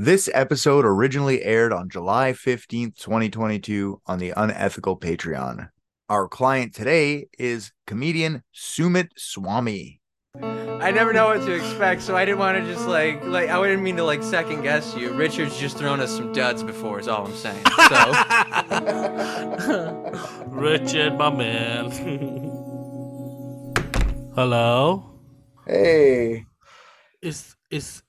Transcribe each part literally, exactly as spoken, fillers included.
This episode originally aired on July fifteenth, twenty twenty-two on the Unethical Patreon. Our client today is comedian Sumit Swami. I never know what to expect, so I didn't want to just like, like I wouldn't mean to like second guess you. Richard's just thrown us some duds before is all I'm saying. So Richard, my man. Hello? Hey. Is is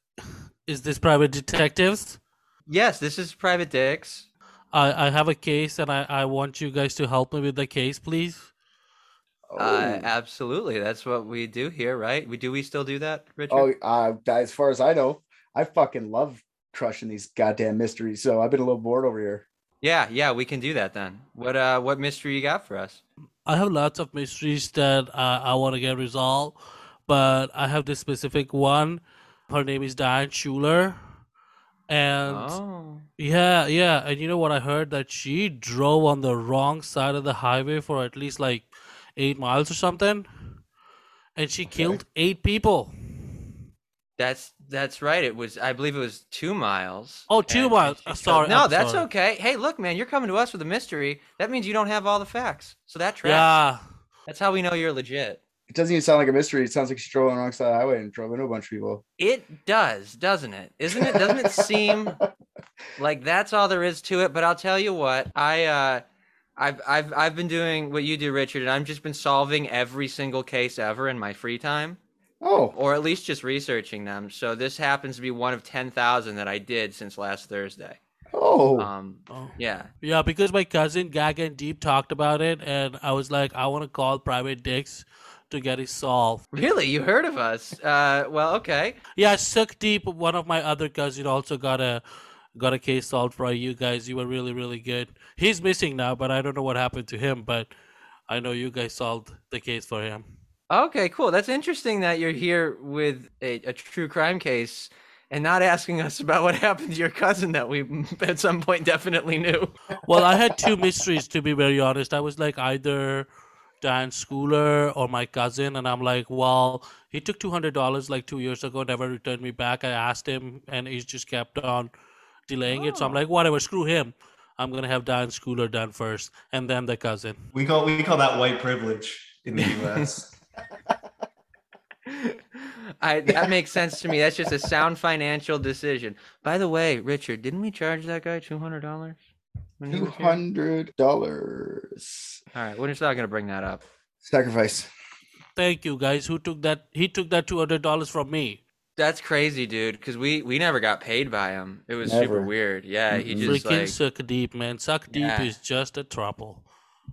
Is this Private Detectives? Yes, this is Private Dicks. I, I have a case, and I, I want you guys to help me with the case, please. Oh. Uh, absolutely. That's what we do here, right? We do we still do that, Richard? Oh, uh, as far as I know, I fucking love crushing these goddamn mysteries, so I've been a little bored over here. Yeah, yeah, we can do that then. What uh, what mystery you got for us? I have lots of mysteries that uh, I want to get resolved, but I have this specific one. Her name is Diane Schuler, and oh. yeah, yeah. And you know what I heard? That she drove on the wrong side of the highway for at least like eight miles or something, and she okay. killed eight people. That's that's right. It was, I believe, it was two miles. Oh, two miles. Uh, sorry. Killed... No, I'm that's sorry. Okay. Hey, look, man, you're coming to us with a mystery. That means you don't have all the facts. So that tracks. Yeah. That's how we know you're legit. It doesn't even sound like a mystery. It sounds like she drove on the wrong side of the highway and drove into a bunch of people. It does, doesn't it? Isn't it? Doesn't it seem like that's all there is to it? But I'll tell you what, I, uh, I've, I've, I've been doing what you do, Richard, and I've just been solving every single case ever in my free time. Oh. Or at least just researching them. So this happens to be one of ten thousand that I did since last Thursday. Oh. Um, oh yeah yeah because my cousin Gagandeep talked about it, and I was like, I want to call Private Dicks to get it solved. Really? You heard of us? Uh, well, okay. Yeah, Sukhdeep, one of my other cousins, also got a got a case solved for you guys. You were really really good. He's missing now, but I don't know what happened to him, but I know you guys solved the case for him. Okay, cool. That's interesting that you're here with a, a true crime case and not asking us about what happened to your cousin that we at some point definitely knew. Well, I had two mysteries, to be very honest. I was like, either Dan Schuler or my cousin. And I'm like, well, he took two hundred dollars like two years ago, never returned me back. I asked him, and he just kept on delaying oh. it. So I'm like, whatever, screw him. I'm going to have Dan Schuler done first, and then the cousin. We call, we call that white privilege in the U S I, that makes sense to me. That's just a sound financial decision. By the way, Richard, didn't we charge that guy two hundred dollars? two hundred dollars. All right, we're just not going to bring that up. Sacrifice. Thank you, guys. Who took that? He took that two hundred dollars from me. That's crazy, dude, because we, we never got paid by him. It was never. Super weird. Yeah, mm-hmm. He just freaking like... Suck Deep, man. Suck Deep yeah. is just a trouble.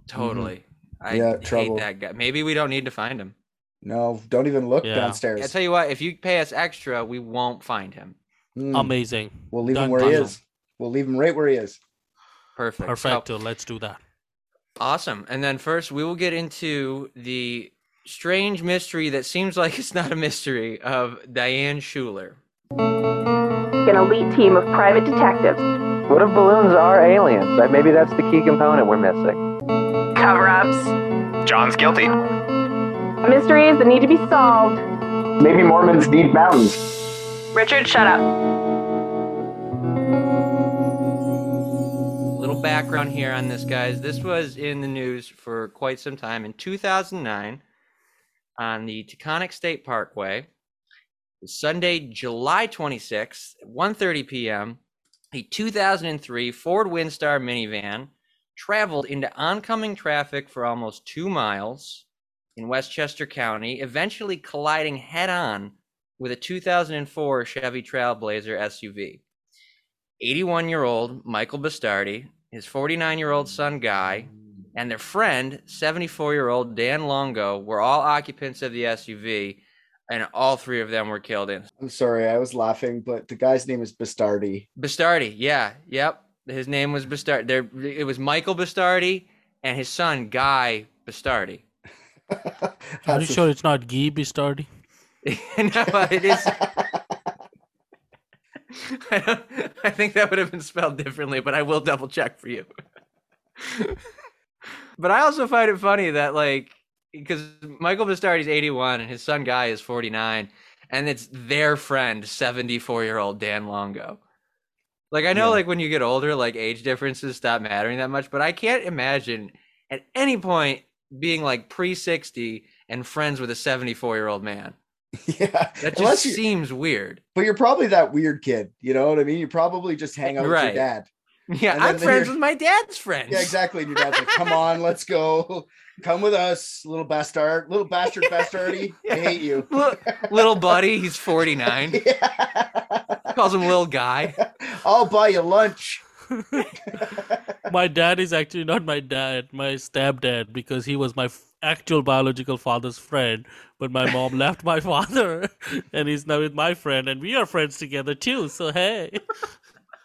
Totally. Mm-hmm. I yeah, hate trouble. That guy. Maybe we don't need to find him. No, don't even look yeah. downstairs. I tell you what, if you pay us extra, we won't find him. Mm. Amazing. We'll leave Done him where puzzle. He is. We'll leave him right where he is. Perfect. Perfecto. So, let's do that. Awesome. And then first, we will get into the strange mystery that seems like it's not a mystery of Diane Schuler. An elite team of private detectives. What if balloons are aliens? Maybe that's the key component we're missing. Cover-ups. John's guilty. Mysteries that need to be solved. Maybe Mormons need mountains. Richard, shut up. Little background here on this, guys. This was in the news for quite some time. In two thousand nine, on the Taconic State Parkway, Sunday, July twenty-sixth, one thirty p.m., a two thousand three Ford Windstar minivan traveled into oncoming traffic for almost two miles in Westchester County, eventually colliding head-on with a two thousand four Chevy Trailblazer S U V. eighty-one-year-old Michael Bastardi, his forty-nine-year-old son Guy, and their friend, seventy-four-year-old Dan Longo, were all occupants of the S U V, and all three of them were killed in. I'm sorry, I was laughing, but the guy's name is Bastardi. Bastardi, yeah, yep. His name was Bastardi. There, it was Michael Bastardi and his son Guy Bastardi. Are you sure it's not Guy Bastardi? No, it is. I, don't, I think that would have been spelled differently, but I will double check for you. But I also find it funny that, like, because Michael Bastardi is eighty-one and his son Guy is forty-nine, and it's their friend, seventy-four-year-old Dan Longo. Like, I know, yeah. like, when you get older, like, age differences stop mattering that much, but I can't imagine at any point being, like, pre sixty and friends with a seventy-four-year-old man. Yeah. That just seems weird. But you're probably that weird kid, you know what I mean? You probably just hang out right. with your dad. Yeah, and I'm then, friends then with my dad's friends. Yeah, exactly. And your dad's like, come on, let's go. Come with us, little bastard. Little bastard, bastardy. Yeah. I hate you. Little, little buddy, he's forty-nine. Yeah. Calls him little guy. I'll buy you lunch. My dad is actually not my dad, my stepdad, because he was my f- actual biological father's friend. But my mom left my father, and he's now with my friend, and we are friends together too. So, hey.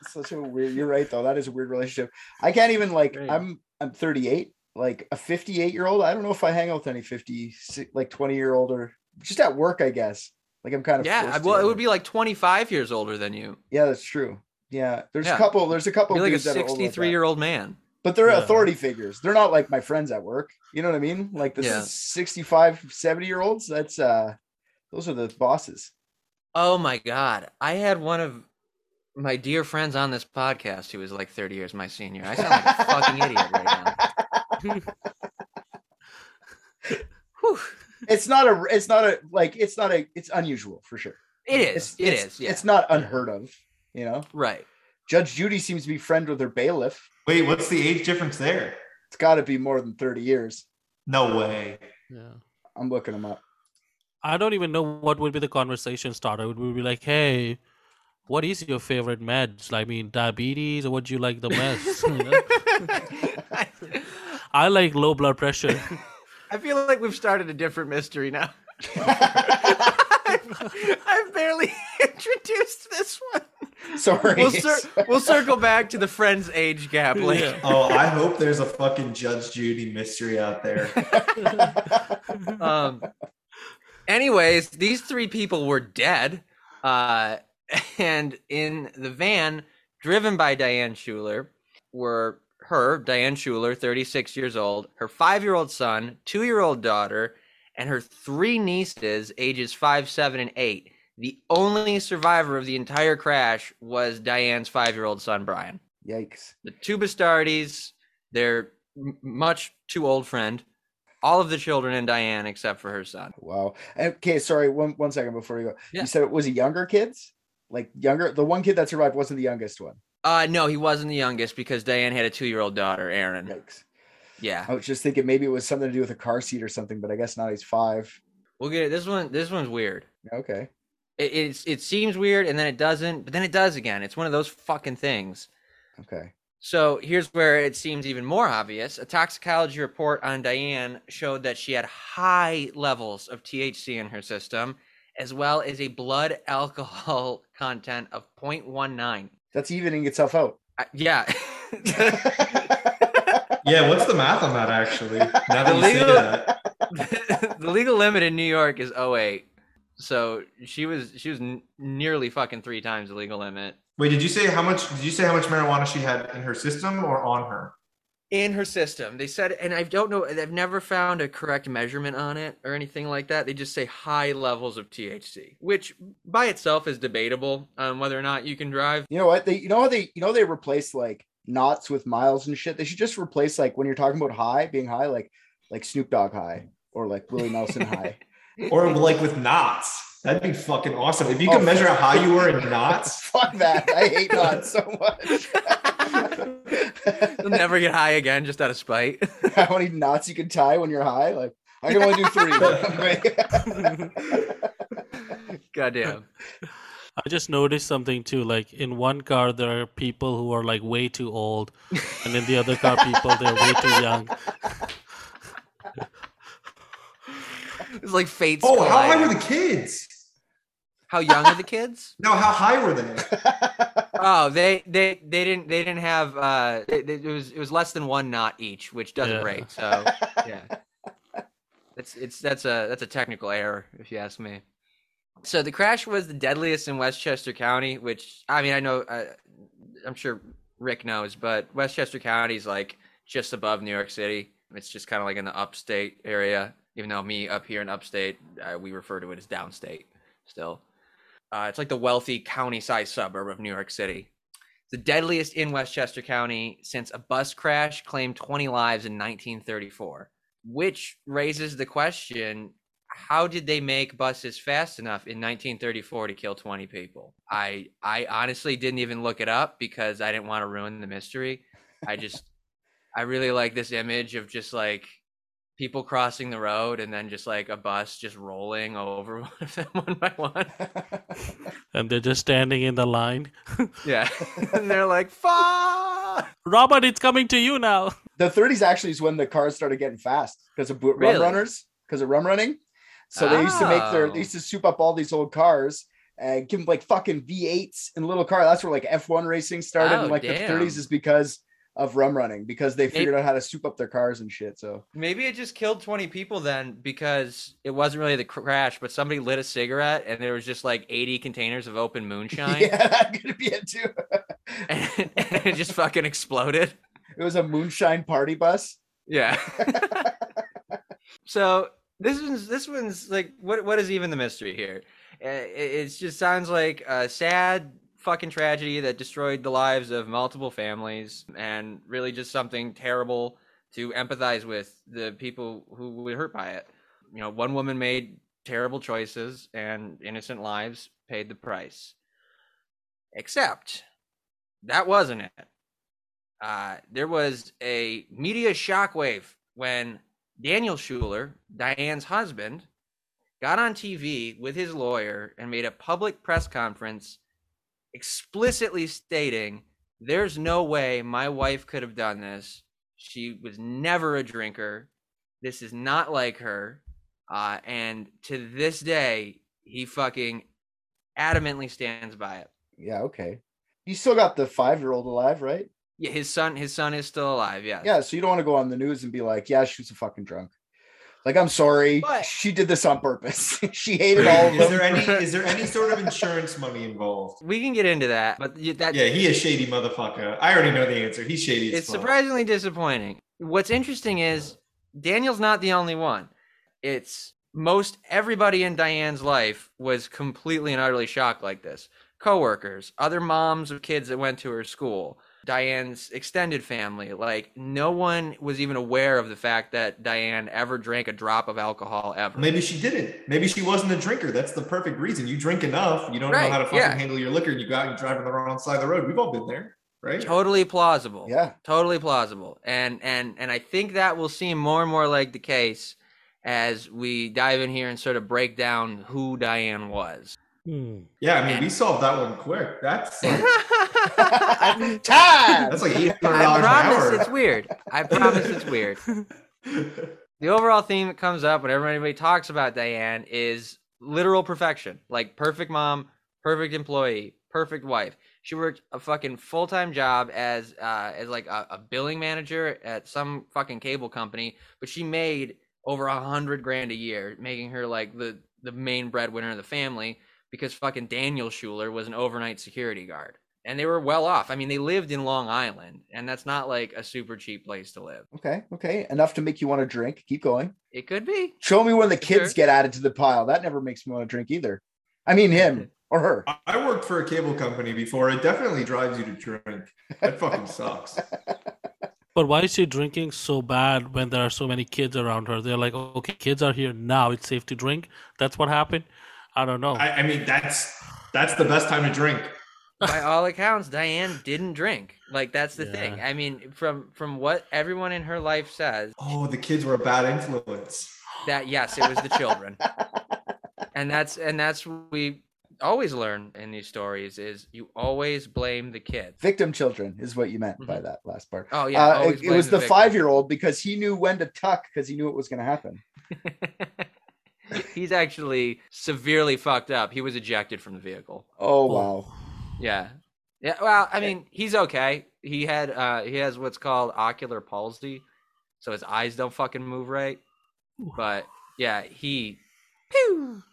Such a weird, you're right though, that is a weird relationship. I can't even, like, right. I'm I'm thirty-eight, like a fifty-eight year old, I don't know if I hang out with any fifty, like twenty year old, or just at work, I guess, like I'm kind of yeah well it would be like twenty-five years older than you. Yeah, that's true. Yeah, there's yeah. a couple there's a couple like a sixty-three year old man, but they're yeah. authority figures. They're not like my friends at work, you know what I mean? Like this yeah. is sixty-five, seventy year olds, that's uh those are the bosses. Oh my god, I had one of my dear friends on this podcast who is like thirty years my senior. I sound like a fucking idiot right now. It's not a, it's not a, like, it's not a, it's unusual for sure. It is. It's, it it's, is. Yeah. It's not unheard of, you know? Right. Judge Judy seems to be friend with her bailiff. Wait, what's the age difference there? It's got to be more than thirty years. No way. Yeah. I'm looking them up. I don't even know what would be the conversation starter. Would we be like, hey, what is your favorite meds? I mean, diabetes, or what do you like the best? You know? I like low blood pressure. I feel like we've started a different mystery now. I've, I've barely introduced this one. Sorry. We'll, cir- we'll circle back to the friends age gap later. Oh, I hope there's a fucking Judge Judy mystery out there. um. Anyways, these three people were dead. Uh. And in the van driven by Diane Schuler were her, Diane Schuler, thirty-six years old, her five-year-old son, two-year-old daughter, and her three nieces, ages five, seven, and eight. The only survivor of the entire crash was Diane's five-year-old son, Brian. Yikes. The two Bastardis, their much too old friend, all of the children and Diane except for her son. Wow. Okay, sorry, one one second before you go. Yeah. You said it was younger kids? Like younger, the one kid that survived wasn't the youngest one. Uh, no, he wasn't the youngest because Diane had a two-year-old daughter, Erin. Yikes. Yeah. I was just thinking maybe it was something to do with a car seat or something, but I guess now he's five. We'll get it. This one, this one's weird. Okay. It, it's, it seems weird and then it doesn't, but then it does again. It's one of those fucking things. Okay. So here's where it seems even more obvious. A toxicology report on Diane showed that she had high levels of T H C in her system, as well as a blood alcohol content of zero point one nine. That's evening itself out. Uh, yeah. Yeah, what's the math on that, actually? Now that the, legal, that. The, the legal limit in New York is oh eight. So she was she was n- nearly fucking three times the legal limit. Wait, did you say how much did you say how much marijuana she had in her system or on her? In her system. They said, and I don't know, I've never found a correct measurement on it or anything like that. They just say high levels of T H C, which by itself is debatable on um, whether or not you can drive. You know what? They, you know, they, you know, they replace like knots with miles and shit. They should just replace, like, when you're talking about high being high, like, like Snoop Dogg high or like Willie Nelson high. Or like with knots. That'd be fucking awesome. If you could oh, measure how high you were in knots. Fuck that. I hate knots so much. You'll never get high again, just out of spite. How many knots you can tie when you're high? Like, I can only do three. Goddamn. I just noticed something too. Like, in one car, there are people who are like way too old, and in the other car, people they're way too young. It's like fate's Oh, colliding. How high were the kids? How young are the kids? No, how high were they? Oh, they they they didn't they didn't have uh it, it was it was less than one knot each, which doesn't yeah. rate. So yeah, it's it's that's a that's a technical error if you ask me. So the crash was the deadliest in Westchester County, which I mean I know uh, I'm sure Rick knows, but Westchester County is like just above New York City. It's just kind of like in the upstate area, even though me up here in upstate uh, we refer to it as downstate still. Uh, it's like the wealthy county-sized suburb of New York City. the deadliest in Westchester County since a bus crash claimed twenty lives in nineteen thirty-four, which raises the question, how did they make buses fast enough in nineteen thirty-four to kill twenty people? I I honestly didn't even look it up because I didn't want to ruin the mystery. I just, I really like this image of just like people crossing the road and then just like a bus just rolling over one of them one by one. And they're just standing in the line. Yeah. And they're like, fuck! Robert, it's coming to you now. The thirties actually is when the cars started getting fast because of boot really? rum runners, because of rum running. So they oh. used to make their, they used to soup up all these old cars and give them like fucking V eights in little car. That's where like F one racing started oh, in like damn. the thirties is because of rum running, because they figured it, out how to soup up their cars and shit. So maybe it just killed twenty people then, because it wasn't really the crash, but somebody lit a cigarette and there was just like eighty containers of open moonshine. Yeah, that could be it too. and, and it just fucking exploded. It was a moonshine party bus. Yeah. So This one's, this one's like, what? what is even the mystery here? It, it just sounds like a sad fucking tragedy that destroyed the lives of multiple families, and really just something terrible to empathize with the people who were hurt by it. You know, one woman made terrible choices and innocent lives paid the price. Except that wasn't it. Uh, there was a media shockwave when Daniel Schuler, Diane's husband, got on T V with his lawyer and made a public press conference explicitly stating, there's no way my wife could have done this. She was never a drinker. This is not like her. Uh, and to this day, he fucking adamantly stands by it. Yeah, okay. You still got the five-year-old alive, right? Yeah, his son, his son is still alive. Yeah. Yeah. So you don't want to go on the news and be like, yeah, she was a fucking drunk. Like, I'm sorry. But she did this on purpose. She hated all of them. Is there any, is there any sort of insurance money involved? We can get into that. But that, yeah, he is shady motherfucker. I already know the answer. He's shady as fuck. It's surprisingly disappointing. What's interesting is Daniel's not the only one. It's most everybody in Diane's life was completely and utterly shocked like this. Coworkers, other moms of kids that went to her school, Diane's extended family, like no one was even aware of the fact that Diane ever drank a drop of alcohol ever. Maybe she didn't. Maybe she wasn't a drinker. That's the perfect reason. You drink enough, you don't right. know how to fucking yeah. handle your liquor. You go out and drive on the wrong side of the road. We've all been there, right? Totally plausible. Yeah. Totally plausible. And and and I think that will seem more and more like the case as we dive in here and sort of break down who Diane was. Hmm. Yeah, I mean, and we solved that one quick. That's like, time. That's like eight hundred dollars an hour. I promise it's weird. I promise it's weird. The overall theme that comes up whenever anybody talks about Diane is literal perfection. Like perfect mom, perfect employee, perfect wife. She worked a fucking full-time job as uh, as like a, a billing manager at some fucking cable company, but she made over a hundred grand a year, making her like the the main breadwinner of the family. Because fucking Daniel Schuler was an overnight security guard. And they were well off. I mean, they lived in Long Island, and that's not like a super cheap place to live. Okay, okay. Enough to make you want to drink. Keep going. It could be. Show me when the kids sure. get added to the pile. That never makes me want to drink either. I mean, him or her. I worked for a cable company before. It definitely drives you to drink. That fucking sucks. But why is she drinking so bad when there are so many kids around her? They're like, okay, kids are here now. It's safe to drink. That's what happened. I don't know. I, I mean, that's that's the best time to drink. By all accounts, Diane didn't drink. Like, that's the yeah. thing. I mean, from from what everyone in her life says. Oh, the kids were a bad influence. That yes, it was the children. And that's and that's what we always learn in these stories is you always blame the kids. Victim children is what you meant mm-hmm. by that last part. Oh yeah, uh, it, it was the, the five-year-old because he knew when to tuck because he knew it was going to happen. He's actually severely fucked up. He was ejected from the vehicle. Oh wow. Yeah. Yeah. Well, I mean, he's okay. He had uh, he has what's called ocular palsy, so his eyes don't fucking move right. But yeah, he. Pew.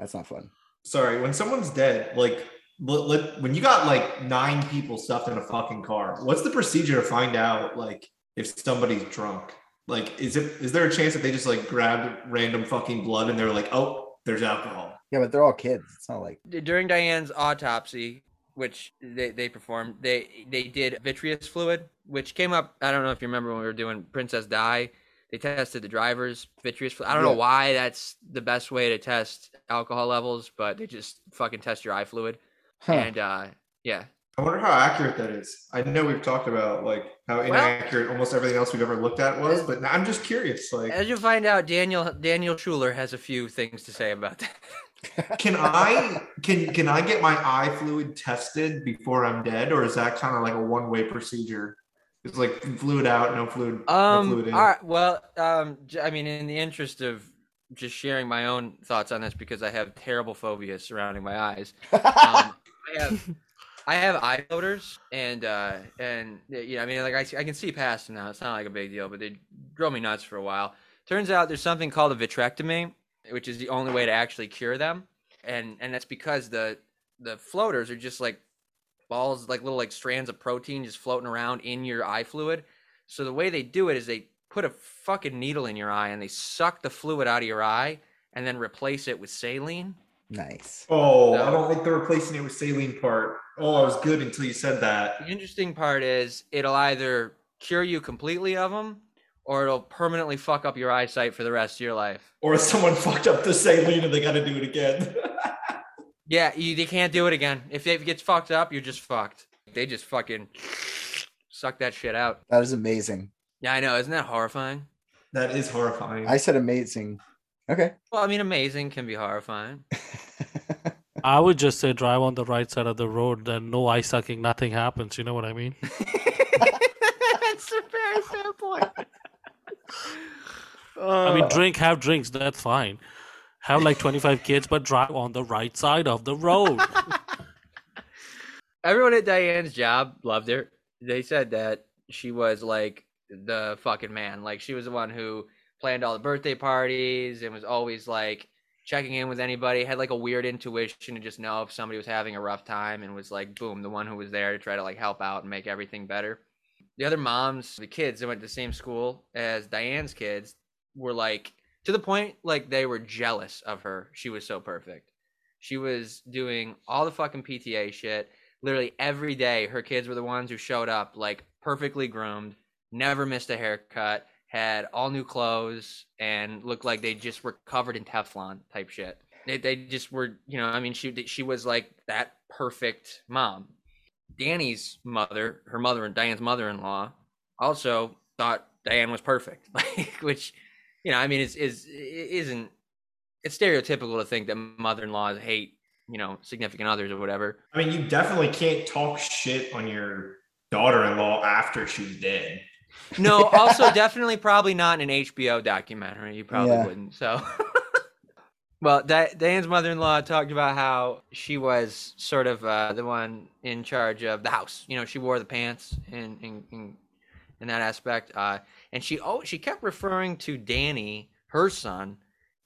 That's not fun. Sorry, when someone's dead, like when you got like nine people stuffed in a fucking car, what's the procedure to find out like if somebody's drunk? Like, is it is there a chance that they just like grabbed random fucking blood and they're like, oh, there's alcohol? Yeah, but they're all kids. It's not like during Diane's autopsy, which they, they performed. They they did vitreous fluid, which came up. I don't know if you remember when we were doing Princess Di. They tested the drivers vitreous fluid. I don't yeah. know why that's the best way to test alcohol levels, but they just fucking test your eye fluid. Huh. And uh, yeah. I wonder how accurate that is. I know we've talked about like how inaccurate well, almost everything else we've ever looked at was, but I'm just curious. Like, as you find out, Daniel Daniel Schuler has a few things to say about that. Can I can can I get my eye fluid tested before I'm dead, or is that kind of like a one way procedure? It's like fluid out, no fluid, um, no fluid in. All right. Well, um, I mean, in the interest of just sharing my own thoughts on this, because I have terrible phobias surrounding my eyes. Um, I have. I have eye floaters, and uh, and yeah, I mean, like I, I can see past them now. It's not like a big deal, but they drove me nuts for a while. Turns out there's something called a vitrectomy, which is the only way to actually cure them, and and that's because the the floaters are just like balls, like little like strands of protein just floating around in your eye fluid. So the way they do it is they put a fucking needle in your eye and they suck the fluid out of your eye and then replace it with saline. Nice. Oh, so, I don't like the replacing it with saline part. Oh, I was good until you said that. The interesting part is it'll either cure you completely of them or it'll permanently fuck up your eyesight for the rest of your life. Or someone fucked up the saline and they got to do it again. Yeah, you, they can't do it again. If it gets fucked up, you're just fucked. They just fucking suck that shit out. That is amazing. Yeah, I know. Isn't that horrifying? That is horrifying. I said amazing. Okay. Well, I mean, amazing can be horrifying. I would just say drive on the right side of the road, then no eye sucking, nothing happens. You know what I mean? That's a very fair point. Uh, I mean, drink, have drinks, that's fine. Have like twenty-five kids, but drive on the right side of the road. Everyone at Diane's job loved her. They said that she was like the fucking man. Like, she was the one who planned all the birthday parties and was always like checking in with anybody, had like a weird intuition to just know if somebody was having a rough time, and was like, boom, the one who was there to try to like help out and make everything better. The other moms, the kids that went to the same school as Diane's kids were like, to the point, like they were jealous of her. She was so perfect. She was doing all the fucking P T A shit. Literally every day, her kids were the ones who showed up like perfectly groomed, never missed a haircut, had all new clothes, and looked like they just were covered in Teflon type shit. They they just were, you know, I mean, she she was like that perfect mom. Danny's mother, her mother, and Diane's mother-in-law also thought Diane was perfect, like, which, you know, I mean, is is isn't it's stereotypical to think that mother-in-laws hate, you know, significant others or whatever. I mean, you definitely can't talk shit on your daughter-in-law after she's dead. No, also definitely probably not in an H B O documentary. You probably yeah. wouldn't. So, well, Di- Diane's mother-in-law talked about how she was sort of uh, the one in charge of the house. You know, she wore the pants in in, in, in that aspect. Uh, and she oh, she kept referring to Danny, her son,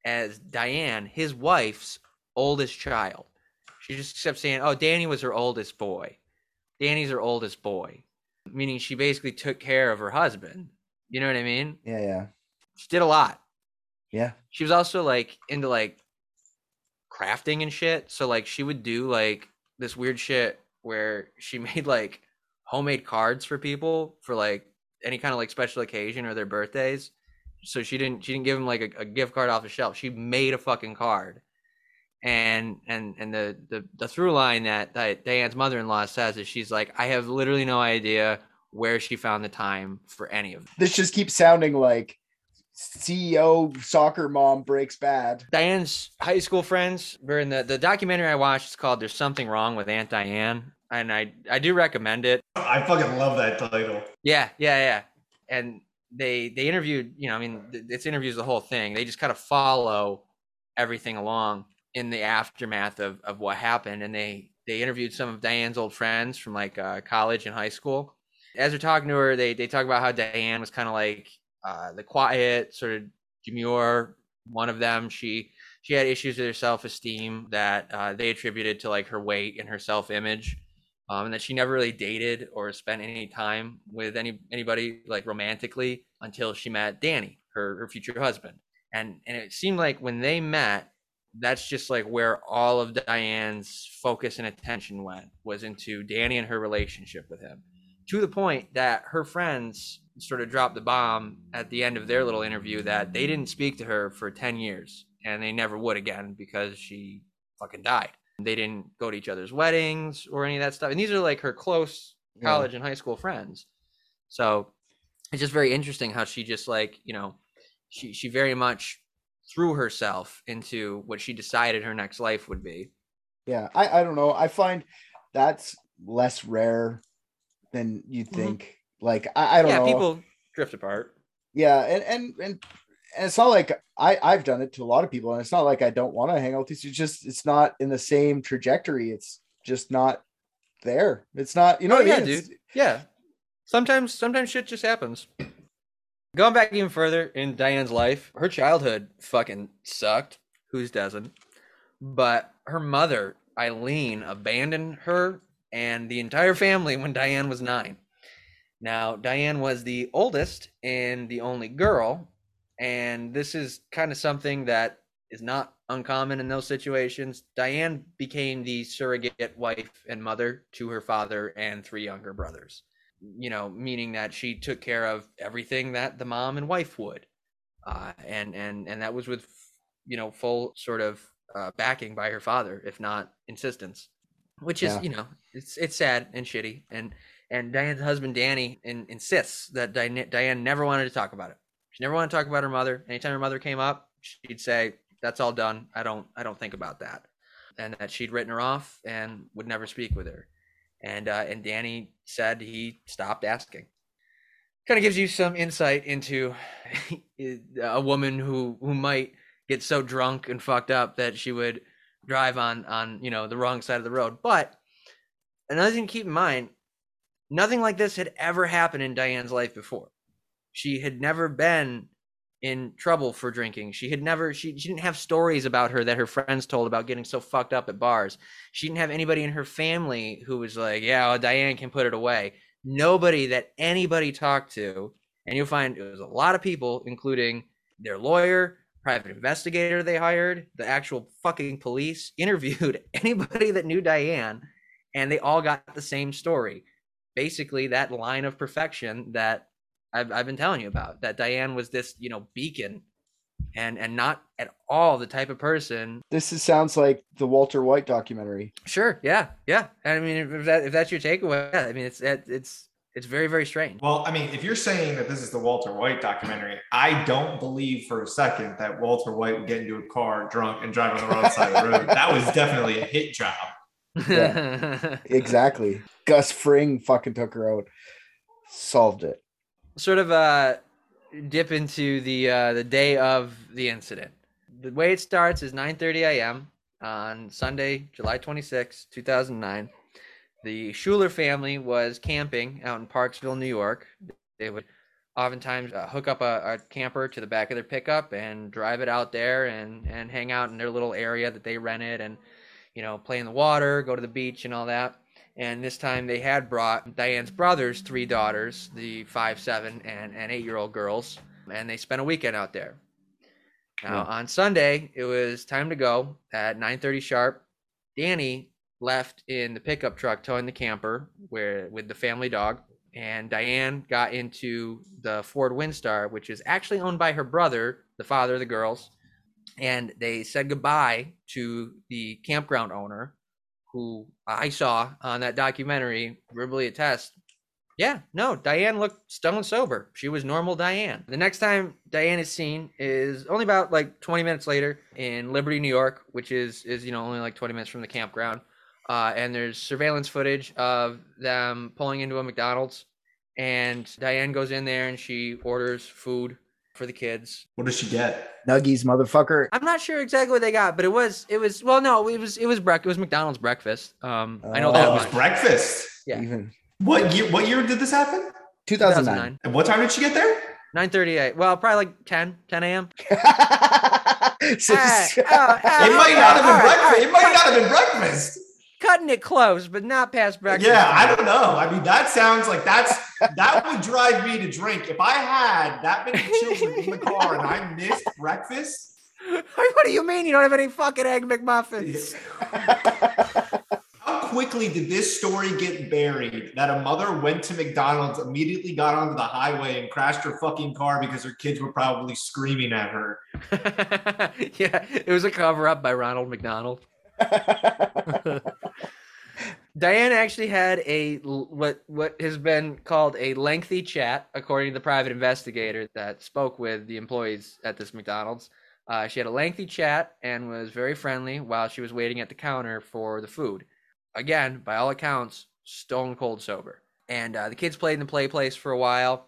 as Diane, his wife's oldest child. She just kept saying, "Oh, Danny was her oldest boy. Danny's her oldest boy." Meaning she basically took care of her husband. You know what I mean? Yeah, yeah. She did a lot. Yeah. She was also like into like crafting and shit. So like she would do like this weird shit where she made like homemade cards for people for like any kind of like special occasion or their birthdays. So she didn't she didn't give them like a, a gift card off the shelf. She made a fucking card. And and and the, the, the through line that, that Diane's mother-in-law says is she's like, I have literally no idea where she found the time for any of this. This just keeps sounding like C E O soccer mom breaks bad. Diane's high school friends were in the, the documentary I watched. It's called There's Something Wrong with Aunt Diane. And I, I do recommend it. I fucking love that title. Yeah, yeah, yeah. And they they interviewed, you know, I mean, it's interviews the whole thing. They just kind of follow everything along in the aftermath of, of what happened. And they, they interviewed some of Diane's old friends from like uh, college and high school. As they're talking to her, they, they talk about how Diane was kind of like uh, the quiet sort of demure one of them. She, she had issues with her self-esteem that uh, they attributed to like her weight and her self-image, um, and that she never really dated or spent any time with any, anybody like romantically until she met Danny, her, her future husband. And, and it seemed like when they met, that's just like where all of Diane's focus and attention went, was into Danny and her relationship with him, to the point that her friends sort of dropped the bomb at the end of their little interview that they didn't speak to her for ten years and they never would again because she fucking died. They didn't go to each other's weddings or any of that stuff. And these are like her close college yeah. and high school friends. So it's just very interesting how she just like, you know, she, she very much threw herself into what she decided her next life would be. Yeah. I, I don't know. I find that's less rare than you'd think. Mm-hmm. Like, I, I don't yeah, know. Yeah, people drift apart. Yeah. And, and, and, and it's not like I, I've done it to a lot of people, and it's not like I don't want to hang out with these. It's just, it's not in the same trajectory. It's just not there. It's not, you know oh, what yeah, I mean? Dude. Yeah. Sometimes, sometimes shit just happens. Going back even further in Diane's life, her childhood fucking sucked. Whose doesn't? But her mother, Eileen, abandoned her and the entire family when Diane was nine. Now, Diane was the oldest and the only girl. And this is kind of something that is not uncommon in those situations. Diane became the surrogate wife and mother to her father and three younger brothers, you know, meaning that she took care of everything that the mom and wife would. Uh, and, and, and that was with, you know, full sort of uh, backing by her father, if not insistence, which is, yeah. you know, it's, it's sad and shitty. And, and Diane's husband, Danny, in, insists that Diane, Diane never wanted to talk about it. She never wanted to talk about her mother. Anytime her mother came up, she'd say, that's all done. I don't, I don't think about that. And that she'd written her off and would never speak with her. And, uh, and Danny said he stopped asking. Kind of gives you some insight into a woman who, who might get so drunk and fucked up that she would drive on, on, you know, the wrong side of the road. But another thing to keep in mind, nothing like this had ever happened in Diane's life before. She had never been in trouble for drinking. She had never, she, she didn't have stories about her that her friends told about getting so fucked up at bars. She didn't have anybody in her family who was like, yeah, well, Diane can put it away. Nobody that anybody talked to. And you'll find it was a lot of people, including their lawyer, private investigator they hired, the actual fucking police, interviewed anybody that knew Diane. And they all got the same story. Basically that line of perfection that I've, I've been telling you about, that Diane was this, you know, beacon and, and not at all the type of person. This is, sounds like the Walter White documentary. Sure. Yeah. Yeah. I mean, if that, if that's your takeaway, yeah, I mean, it's, it's, it's very, very strange. Well, I mean, if you're saying that this is the Walter White documentary, I don't believe for a second that Walter White would get into a car drunk and drive on the wrong side of the road. That was definitely a hit job. Yeah, exactly. Gus Fring fucking took her out. Solved it. Sort of uh, dip into the uh, the day of the incident. The way it starts is nine thirty a.m. on Sunday, July twenty-sixth, two thousand nine. The Schuler family was camping out in Parksville, New York. They would oftentimes uh, hook up a, a camper to the back of their pickup and drive it out there and, and hang out in their little area that they rented and, you know, play in the water, go to the beach and all that. And this time they had brought Diane's brother's three daughters, the five, seven, and, and eight-year-old girls, and they spent a weekend out there. Now, yeah. on Sunday, it was time to go at nine thirty sharp. Danny left in the pickup truck towing the camper where with the family dog, and Diane got into the Ford Windstar, which is actually owned by her brother, the father of the girls, and they said goodbye to the campground owner, who I saw on that documentary verbally attest, yeah, no, Diane looked stone sober. She was normal Diane. The next time Diane is seen is only about like twenty minutes later in Liberty, New York, which is, is you know, only like twenty minutes from the campground. Uh, and there's surveillance footage of them pulling into a McDonald's. And Diane goes in there and she orders food for the kids. What does she get? Nuggies, motherfucker. I'm not sure exactly what they got, but it was it was well no it was it was breakfast. It was McDonald's breakfast. Um, oh. I know that oh, it was breakfast. Yeah. Even. What year? What year did this happen? two thousand nine. And what time did she get there? nine thirty-eight. Well, probably like ten a.m. It might not have been breakfast. It might not have been breakfast. Cutting it close, but not past breakfast. Yeah, I don't know. I mean, that sounds like that's that would drive me to drink. If I had that many children in the car and I missed breakfast, What do you mean you don't have any fucking Egg McMuffins? How quickly did this story get buried that a mother went to McDonald's, immediately got onto the highway and crashed her fucking car because her kids were probably screaming at her? Yeah, it was a cover-up by Ronald McDonald. Diane actually had a what what has been called a lengthy chat, according to the private investigator that spoke with the employees at this McDonald's. Uh, she had a lengthy chat and was very friendly while she was waiting at the counter for the food. Again, by all accounts, stone cold sober. And uh, the kids played in the play place for a while.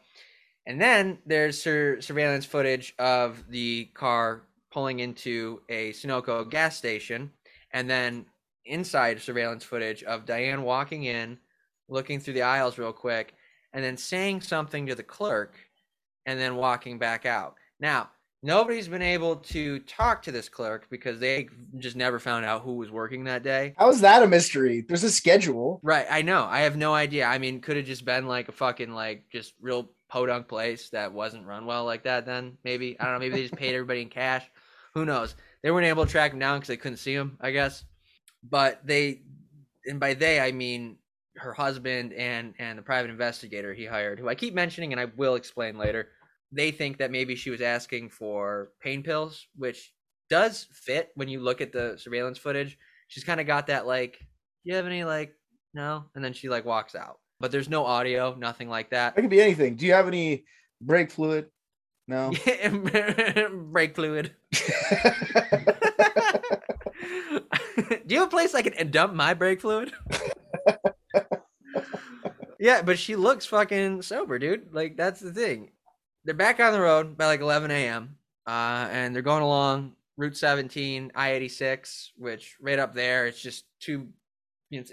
And then there's sur- surveillance footage of the car pulling into a Sunoco gas station, and then inside surveillance footage of Diane walking in, looking through the aisles real quick, and then saying something to the clerk, and then walking back out. Now, nobody's been able to talk to this clerk because they just never found out who was working that day. How is that a mystery? There's a schedule. Right. I know. I have no idea. I mean, could have just been like a fucking like just real podunk place that wasn't run well like that then. Maybe. I don't know. Maybe they just paid everybody in cash. Who knows? They weren't able to track him down because they couldn't see him, I guess. But they, and by they, I mean her husband and, and the private investigator he hired, who I keep mentioning and I will explain later. They think that maybe she was asking for pain pills, which does fit when you look at the surveillance footage. She's kind of got that like, do you have any like, no? And then she like walks out. But there's no audio, nothing like that. It could be anything. Do you have any brake fluid? No. Brake fluid. Do you have a place I can dump my brake fluid? Yeah, but she looks fucking sober, dude. Like, that's the thing. They're back on the road by like eleven a.m. Uh, and they're going along Route seventeen, I eighty-six, which right up there, it's just two, you know, it's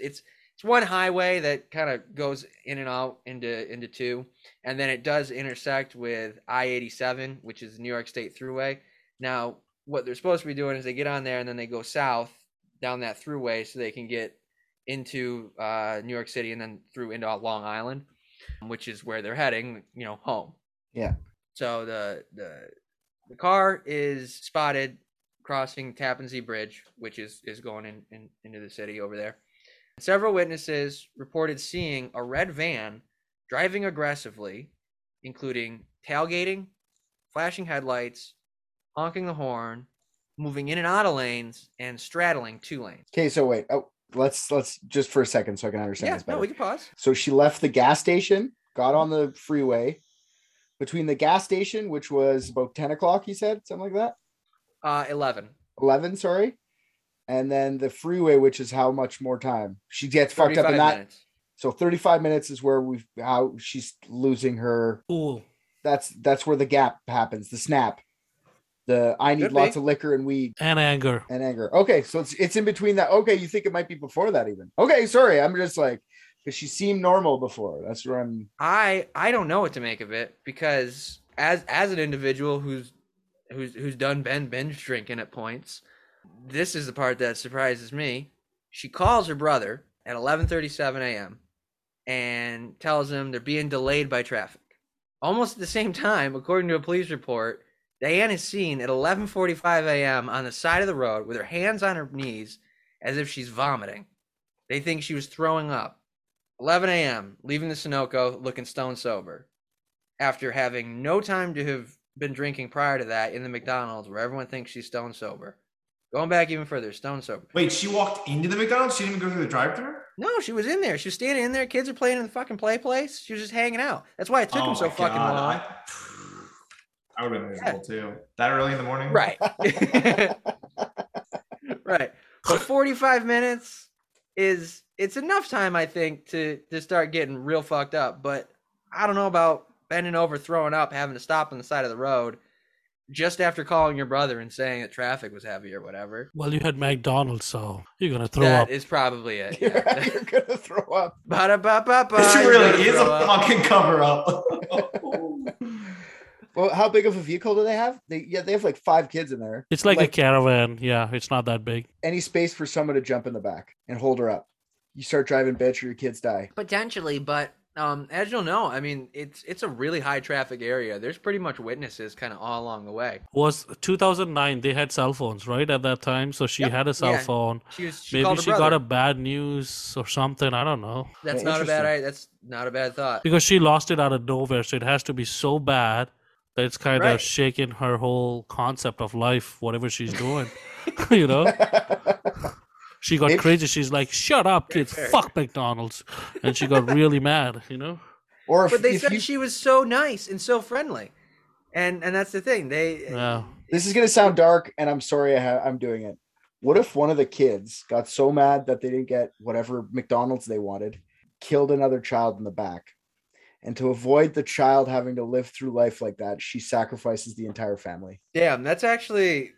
it's one highway that kind of goes in and out into into two. And then it does intersect with I eighty-seven, which is the New York State Thruway. Now, what they're supposed to be doing is they get on there and then they go south down that thruway so they can get into uh, New York City and then through into Long Island, which is where they're heading, you know, home. Yeah. So the the the car is spotted crossing Tappan Zee Bridge, which is, is going in, in into the city over there. Several witnesses reported seeing a red van driving aggressively, including tailgating, flashing headlights, honking the horn, moving in and out of lanes, and straddling two lanes. Okay, so wait. Oh, let's let's just for a second so I can understand yeah, this better. Yeah, no, we can pause. So she left the gas station, got on the freeway. Between the gas station, which was about ten o'clock, you said? Something like that? Uh, eleven. eleven, sorry. And then the freeway, which is how much more time? She gets fucked up in that. Minutes. So thirty-five minutes is where we've how she's losing her. Ooh. That's that's where the gap happens, the snap. The I need Could lots be. of liquor and weed. And anger. And anger. Okay, so it's it's in between that. Okay, you think it might be before that even. Okay, sorry. I'm just like. Because she seemed normal before. That's where I'm. I I don't know what to make of it because as as an individual who's who's who's done been binge drinking at points, this is the part that surprises me. She calls her brother at eleven thirty-seven a.m. and tells him they're being delayed by traffic. Almost at the same time, according to a police report, Diane is seen at eleven forty-five a.m. on the side of the road with her hands on her knees, as if she's vomiting. They think she was throwing up. eleven a.m., leaving the Sunoco looking stone sober after having no time to have been drinking prior to that in the McDonald's where everyone thinks she's stone sober. Going back even further, stone sober. Wait, she walked into the McDonald's? She didn't even go through the drive-thru? No, she was in there. She was standing in there. Kids are playing in the fucking play place. She was just hanging out. That's why it took oh them so fucking God. long. I would have been miserable yeah. too. That early in the morning? Right. Right. But forty-five minutes is... It's enough time, I think, to, to start getting real fucked up. But I don't know about bending over, throwing up, having to stop on the side of the road just after calling your brother and saying that traffic was heavy or whatever. Well, you had McDonald's, so you're going to throw that up. That is probably it. You're, yeah. you're going to throw up. This really is a fucking cover-up. Well, how big of a vehicle do they have? They yeah, they have like five kids in there. It's like, like a caravan. Yeah, it's not that big. Any space for someone to jump in the back and hold her up. You start driving, bitch, or your kids die. Potentially, but Um, as you'll know, I mean, it's it's a really high traffic area. There's pretty much witnesses kind of all along the way. Was two thousand nine, they had cell phones, right, at that time? So she yep. had a cell yeah. phone. She was, she Maybe she brother. got a bad news or something. I don't know. That's well, not a bad That's not a bad thought. Because she lost it out of nowhere. So it has to be so bad that it's kind right. of shaken her whole concept of life, whatever she's doing, you know? She got maybe, crazy. She's like, "Shut up, kids! Fair. Fuck McDonald's," and she got really mad, you know. Or if, but they if said you... she was so nice and so friendly, and and that's the thing. They. Yeah. This is gonna sound dark, and I'm sorry I ha- I'm doing it. What if one of the kids got so mad that they didn't get whatever McDonald's they wanted, killed another child in the back, and to avoid the child having to live through life like that, she sacrifices the entire family? Damn, that's actually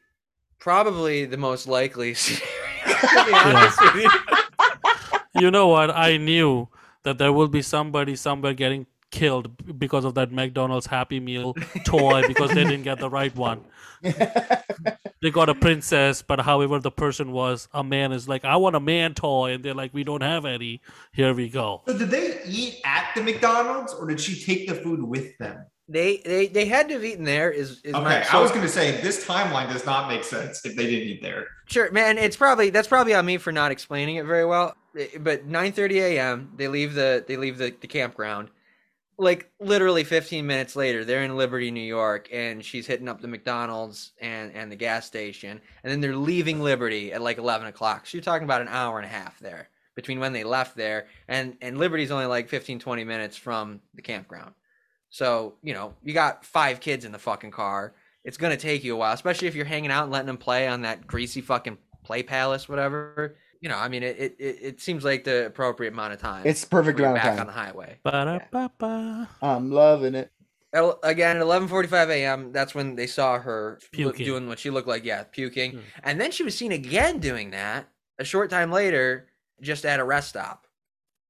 probably the most likely scenario. Yeah. You know what? I knew that there will be somebody somewhere getting killed because of that McDonald's Happy Meal toy because they didn't get the right one. They got a princess, but however the person was, a man is like, "I want a man toy," and they're like, "We don't have any. Here we go." So did they eat at the McDonald's, or did she take the food with them? They they they had to have eaten there. Is, is okay. I was going to say this timeline does not make sense if they didn't eat there. Sure, man. It's probably that's probably on me for not explaining it very well. But nine thirty a.m. they leave the they leave the, the campground. Like literally fifteen minutes later, they're in Liberty, New York, and she's hitting up the McDonald's and and the gas station, and then they're leaving Liberty at like eleven o'clock. So you're talking about an hour and a half there between when they left there and and Liberty's only like fifteen, twenty minutes from the campground. So, you know, you got five kids in the fucking car. It's going to take you a while, especially if you're hanging out and letting them play on that greasy fucking play palace, whatever. You know, I mean, it it, it seems like the appropriate amount of time. It's perfect amount of time. Back on the highway. Yeah. I'm loving it. Again, at eleven forty-five a.m., that's when they saw her puking. Doing what she looked like. Yeah, puking. Mm. And then she was seen again doing that a short time later, just at a rest stop.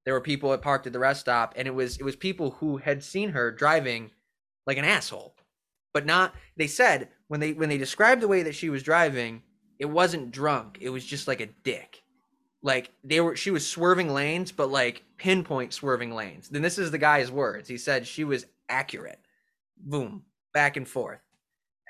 There were people that parked at the rest stop, and it was it was people who had seen her driving like an asshole, but not. They said when they when they described the way that she was driving, it wasn't drunk. It was just like a dick. Like they were, she was swerving lanes, but like pinpoint swerving lanes. Then this is the guy's words. He said she was accurate, boom, back and forth,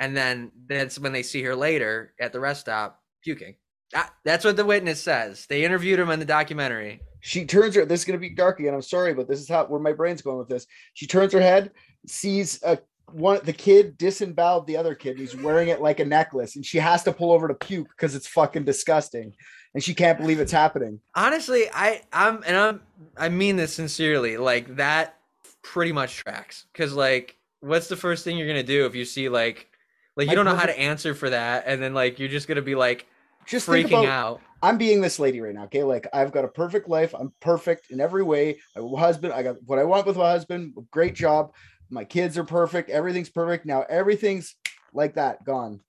and then that's when they see her later at the rest stop puking. That, that's what the witness says. They interviewed him in the documentary. She turns her, this is going to be dark again, I'm sorry, but this is how where my brain's going with this. She turns her head, sees a one the kid disemboweled the other kid who's wearing it like a necklace, and she has to pull over to puke because it's fucking disgusting and she can't believe it's happening. Honestly, I I'm and I'm I mean this sincerely, like that pretty much tracks, because like what's the first thing you're going to do if you see like like you I don't know how to answer for that, and then like you're just going to be like just freaking about, out. I'm being this lady right now, okay? Like, I've got a perfect life. I'm perfect in every way. I have a husband. I got what I want with my husband. Great job. My kids are perfect. Everything's perfect. Now everything's like that, gone.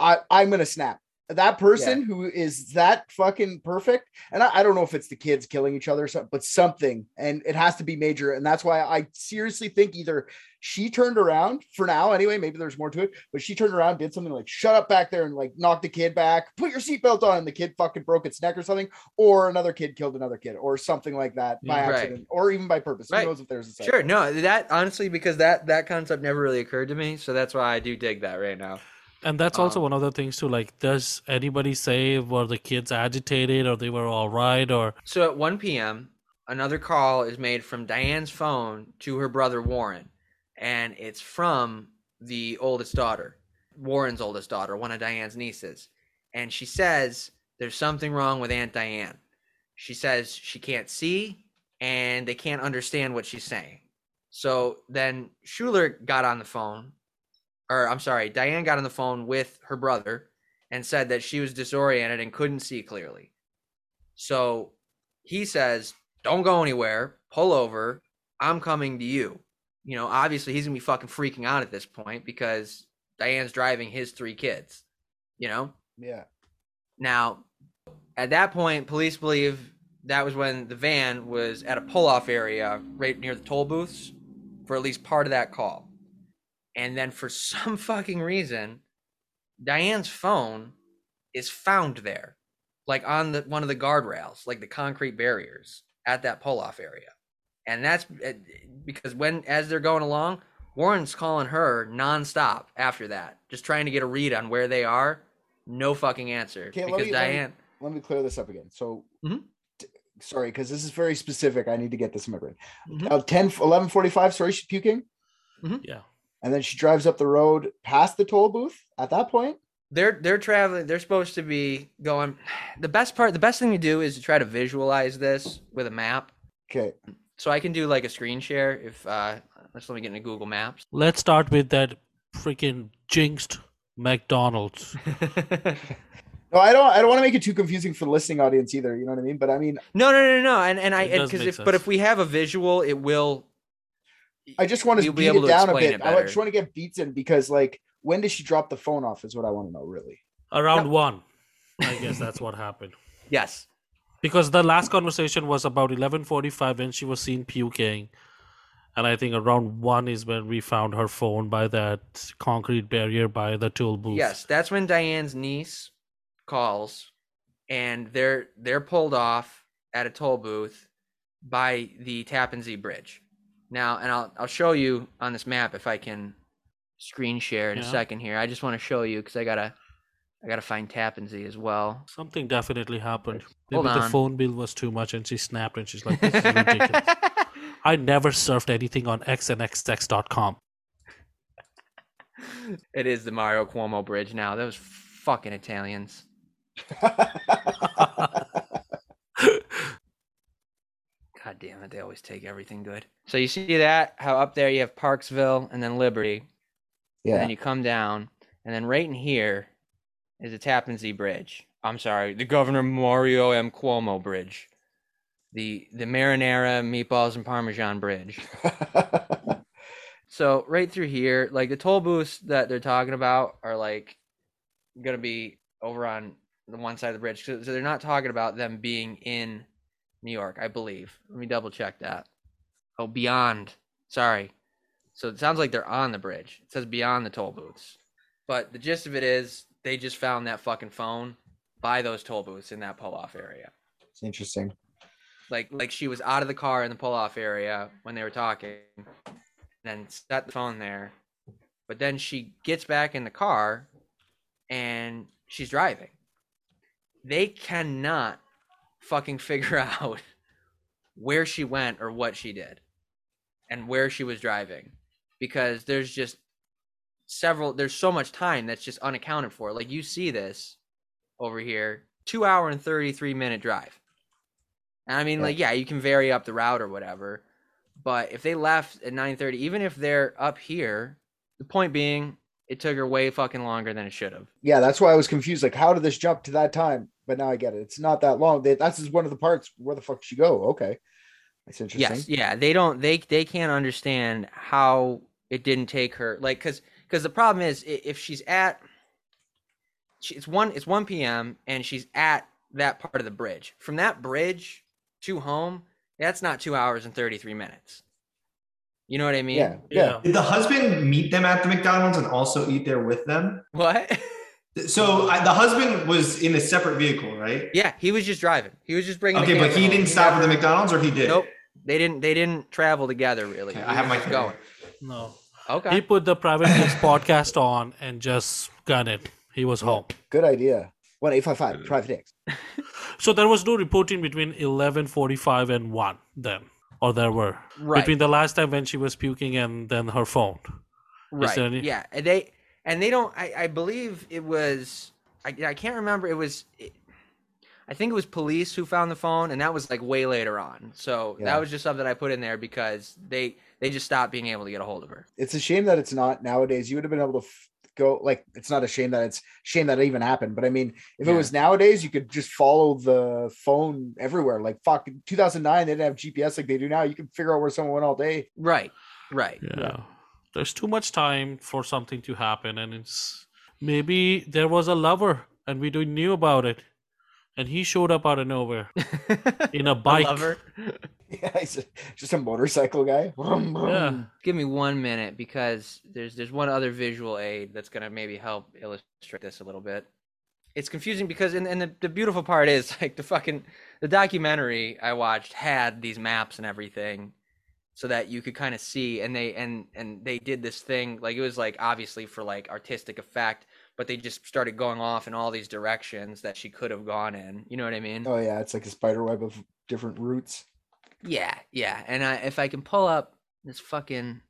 I, I'm going to snap. That person yeah. who is that fucking perfect, and I, I don't know if it's the kids killing each other, or something, but something, and it has to be major. And that's why I seriously think either she turned around for now, anyway, maybe there's more to it, but she turned around, did something like shut up back there and like knocked the kid back, put your seatbelt on, and the kid fucking broke its neck or something, or another kid killed another kid or something like that by right. accident or even by purpose. Right. Who knows if there's a second. Sure, no, that honestly, because that that concept never really occurred to me, so that's why I do dig that right now. And that's also um, one of the things too, like, does anybody say were the kids agitated or they were all right? Or so at one p.m. another call is made from Diane's phone to her brother Warren, and it's from the oldest daughter, Warren's oldest daughter, one of Diane's nieces, and she says there's something wrong with Aunt Diane. She says she can't see and they can't understand what she's saying. So then Schuler got on the phone. Or I'm sorry, Diane got on the phone with her brother and said that she was disoriented and couldn't see clearly. So he says, "Don't go anywhere. Pull over. I'm coming to you." You know, obviously he's gonna be fucking freaking out at this point because Diane's driving his three kids, you know? Yeah. Now, at that point, police believe that was when the van was at a pull-off area right near the toll booths for at least part of that call. And then for some fucking reason, Diane's phone is found there, like on the one of the guardrails, like the concrete barriers at that pull-off area. And that's because when, as they're going along, Warren's calling her nonstop after that, just trying to get a read on where they are. No fucking answer. Okay, because let me, Diane. Let me, let me clear this up again. So, mm-hmm. t- sorry, because this is very specific. I need to get this in my brain. Mm-hmm. Now, ten, eleven forty-five, sorry, she's puking. Mm-hmm. Yeah. And then she drives up the road past the toll booth at that point. They're they're traveling. They're supposed to be going. The best part, the best thing to do is to try to visualize this with a map. Okay. So I can do like a screen share if uh, let's let me get into Google Maps. Let's start with that freaking jinxed McDonald's. No, I don't. I don't want to make it too confusing for the listening audience either. You know what I mean? But I mean, no, no, no, no. And and I because if sense. But if we have a visual, it will. I just want to beat it down a bit. I just want to get beaten because like. When did she drop the phone off is what I want to know, really. Around no. one. I guess that's what happened. Yes. Because the last conversation was about eleven forty-five when she was seen puking. And I think around one is when we found her phone by that concrete barrier by the tool booth. Yes, that's when Diane's niece calls. And they're they're pulled off at a toll booth by the Tappan Zee Bridge. Now, and I'll I'll show you on this map if I can... screen share in yeah. a second here. I just want to show you because I gotta, I gotta find Tappan Zee as well. Something definitely happened. Maybe Hold on. The phone bill was too much, and she snapped, and she's like, "This is ridiculous." I never surfed anything on x n x text dot com. It is the Mario Cuomo Bridge now. Those fucking Italians. God damn it! They always take everything good. So you see that how up there you have Parksville and then Liberty. Yeah. And then you come down, and then right in here is the Tappan Zee Bridge. I'm sorry, the Governor Mario M. Cuomo Bridge. The the Marinara, Meatballs, and Parmesan Bridge. So right through here, like the toll booths that they're talking about are like going to be over on the one side of the bridge. So, so they're not talking about them being in New York, I believe. Let me double check that. Oh, beyond. Sorry. So it sounds like they're on the bridge. It says beyond the toll booths. But the gist of it is they just found that fucking phone by those toll booths in that pull-off area. It's interesting. Like like she was out of the car in the pull-off area when they were talking and then set the phone there. But then she gets back in the car and she's driving. They cannot fucking figure out where she went or what she did and where she was driving. Because there's just several, there's so much time that's just unaccounted for. Like you see this over here, two hour and thirty-three minute drive. And I mean, yeah. like, yeah, you can vary up the route or whatever, but if they left at nine thirty, even if they're up here, the point being, it took her way fucking longer than it should have. Yeah, that's why I was confused. Like, how did this jump to that time? But now I get it. It's not that long. They, that's just one of the parts. Where the fuck did she go? Okay. That's interesting. Yes, yeah, they don't, they they can't understand how it didn't take her, like, because because the problem is if she's at, she, it's one it's one p.m. and she's at that part of the bridge. From that bridge to home, that's not two hours and thirty-three minutes. You know what I mean? Yeah. Yeah. Did the husband meet them at the McDonald's and also eat there with them? What? So I, the husband was in a separate vehicle, right? Yeah, he was just driving. He was just bringing. Okay, but he didn't stop at the McDonald's, or he did? Nope. They didn't they didn't travel together, really. Okay, I have my going. No. Okay. He put the Private Dicks podcast on and just got it. He was home. Good idea. one eight five five Private Dicks. So there was no reporting between eleven forty-five and one then. Or there were. Right. Between the last time when she was puking and then her phone. Right. Is there any- yeah. They and they don't I, I believe it was I I can't remember it was it, I think it was police who found the phone, and that was like way later on. So yeah. that was just something I put in there because they they just stopped being able to get a hold of her. It's a shame that it's not nowadays. You would have been able to f- go like it's not a shame that it's shame that it even happened. But I mean, if yeah. it was nowadays, you could just follow the phone everywhere. Like fuck, two thousand nine, they didn't have G P S like they do now. You can figure out where someone went all day. Right, right. Yeah, yeah. There's too much time for something to happen, and it's maybe there was a lover and we didn't knew about it. And he showed up out of nowhere in a bike. I love her. Yeah, he's a, just a motorcycle guy. Vroom, vroom. Yeah. Give me one minute because there's there's one other visual aid that's going to maybe help illustrate this a little bit. It's confusing because, and, and the, the beautiful part is, like, the fucking, the documentary I watched had these maps and everything. so that you could kind of see, and they and and they did this thing, like it was like obviously for like artistic effect, but they just started going off in all these directions that she could have gone in. You know what I mean? Oh yeah, it's like a spider web of different routes. Yeah, yeah. And I, if I can pull up this fucking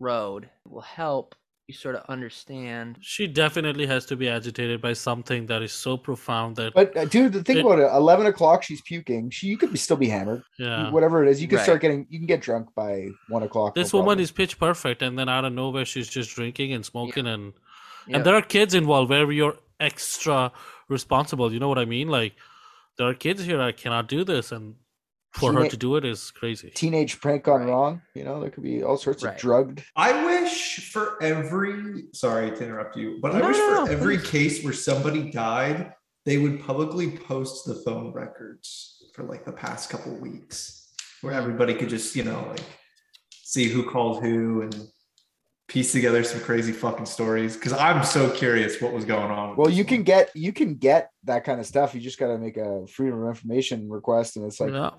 road, it will help you sort of understand. She definitely has to be agitated by something that is so profound that. But uh, dude, the thing it, about it, eleven o'clock, she's puking. She, you could be, still be hammered. Yeah. Whatever it is, you can right. start getting. You can get drunk by one o'clock. This no woman problem. Is pitch perfect, and then out of nowhere, she's just drinking and smoking, yeah. and yeah. and there are kids involved where you're extra responsible. You know what I mean? Like, there are kids here. I cannot do this, and. For Teenage, her to do it is crazy. Teenage prank gone wrong. You know, there could be all sorts right. of drugged. I wish for every, sorry to interrupt you, but no, I wish no, for no, every please. case where somebody died, they would publicly post the phone records for like the past couple of weeks where everybody could just, you know, like see who called who and piece together some crazy fucking stories. Cause I'm so curious what was going on. Well, you can one. get, you can get that kind of stuff. You just got to make a freedom of information request. And it's like, yeah.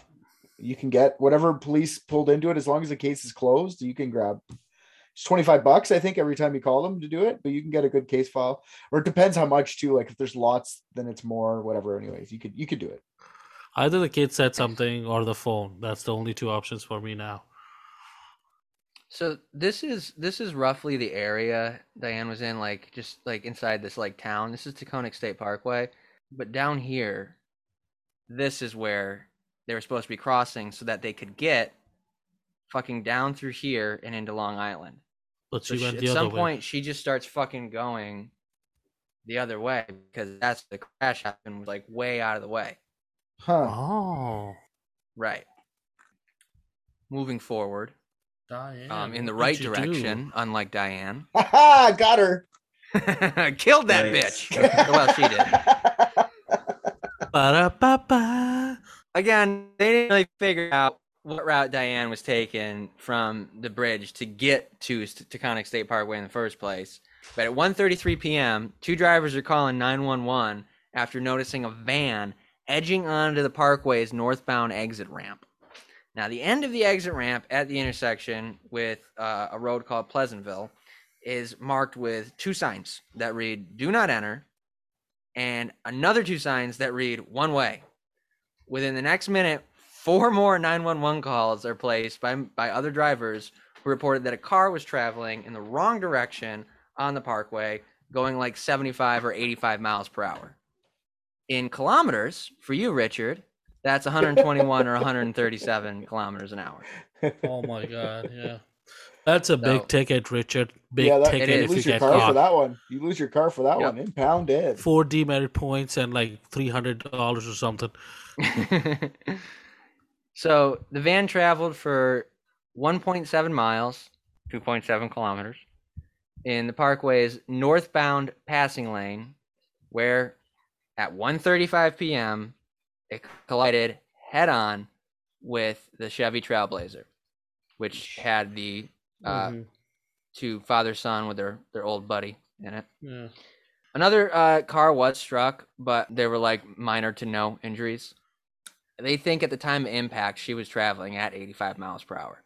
you can get whatever police pulled into it. As long as the case is closed, you can grab it's twenty-five bucks, I think, every time you call them to do it, but you can get a good case file, or it depends how much too. Like if there's lots, then it's more, whatever. Anyways, you could, you could do it. Either the kid said something or the phone. That's the only two options for me now. So this is, this is roughly the area Diane was in, like just like inside this like town. This is Taconic State Parkway, but down here, this is where they were supposed to be crossing so that they could get fucking down through here and into Long Island. But she so went she, the at other some way. point, she just starts fucking going the other way because that's the crash happened was like way out of the way. Huh. Oh. Right. Moving forward, Diane, um, in the right direction, do? unlike Diane. Ha ha! Got her. Killed that nice. bitch. Well, she did. Ba-da-ba-ba. Again, they didn't really figure out what route Diane was taking from the bridge to get to Taconic State Parkway in the first place. But at one thirty-three p.m., two drivers are calling nine one one after noticing a van edging onto the parkway's northbound exit ramp. Now, the end of the exit ramp at the intersection with uh, a road called Pleasantville is marked with two signs that read, "Do not enter," and another two signs that read, "One way." Within the next minute, four more nine one one calls are placed by by other drivers who reported that a car was traveling in the wrong direction on the parkway, going like seventy-five or eighty-five miles per hour. In kilometers, for you, Richard, that's one hundred twenty-one or one hundred thirty-seven kilometers an hour. Oh my God, yeah. That's a so, big ticket, Richard. Big yeah, that, ticket if you, lose you your get car caught. for that one. You lose your car for that yep. one. Impound it. Four demerit points and like three hundred dollars or something. So the van traveled for one point seven miles, two point seven kilometers, in the parkway's northbound passing lane, where at one thirty-five p.m. it collided head-on with the Chevy Trailblazer, which had the uh, mm-hmm. two father-son with their, their old buddy in it. Yeah. Another uh, car was struck, but there were like minor to no injuries. They think at the time of impact, she was traveling at eighty-five miles per hour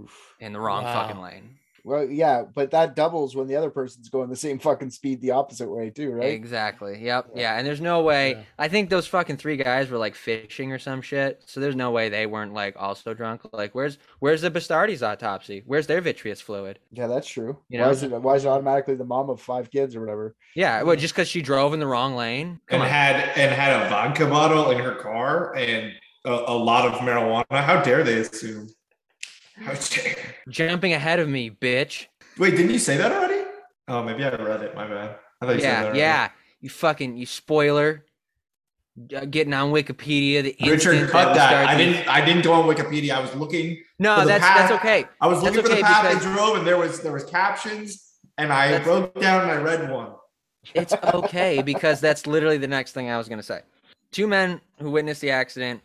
Oof. in the wrong wow. fucking lane. Well, yeah, but that doubles when the other person's going the same fucking speed the opposite way too, right? Exactly. Yep. Yeah. yeah. And there's no way. Yeah. I think those fucking three guys were like fishing or some shit. So there's no way they weren't like also drunk. Like, where's where's the Bastardi's autopsy? Where's their vitreous fluid? Yeah, that's true. You why know? Is it, why is it automatically the mom of five kids or whatever? Yeah. Well, just because she drove in the wrong lane Come and on. had and had a vodka bottle in her car and a, a lot of marijuana. How dare they assume? Okay. Jumping ahead of me, bitch. Wait, didn't you say that already? Oh, maybe I read it. My bad. I thought you yeah, said that already. Yeah, you fucking, you spoiler. Uh, getting on Wikipedia. The Richard, cut that. that. I didn't. I didn't go on Wikipedia. I was looking. No, that's path. that's okay. I was looking that's for okay the path I drove, and there was there was captions, and I wrote down and I read one. It's okay because that's literally the next thing I was going to say. Two men who witnessed the accident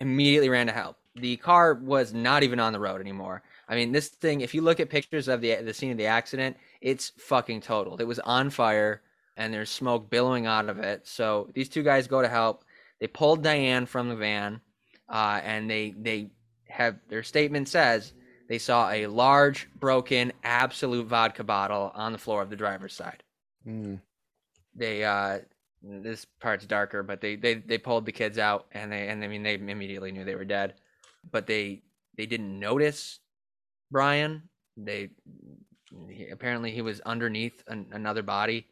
immediately ran to help. The car was not even on the road anymore. I mean, this thing, if you look at pictures of the the scene of the accident, it's fucking totaled. It was on fire and there's smoke billowing out of it. So these two guys go to help. They pulled Diane from the van uh, and they, they have their statement says they saw a large, broken, absolute vodka bottle on the floor of the driver's side. Mm. They, uh, this part's darker, but they, they, they pulled the kids out, and they, and I mean, they immediately knew they were dead, but they, they didn't notice Brian. They, he, apparently he was underneath an, another body,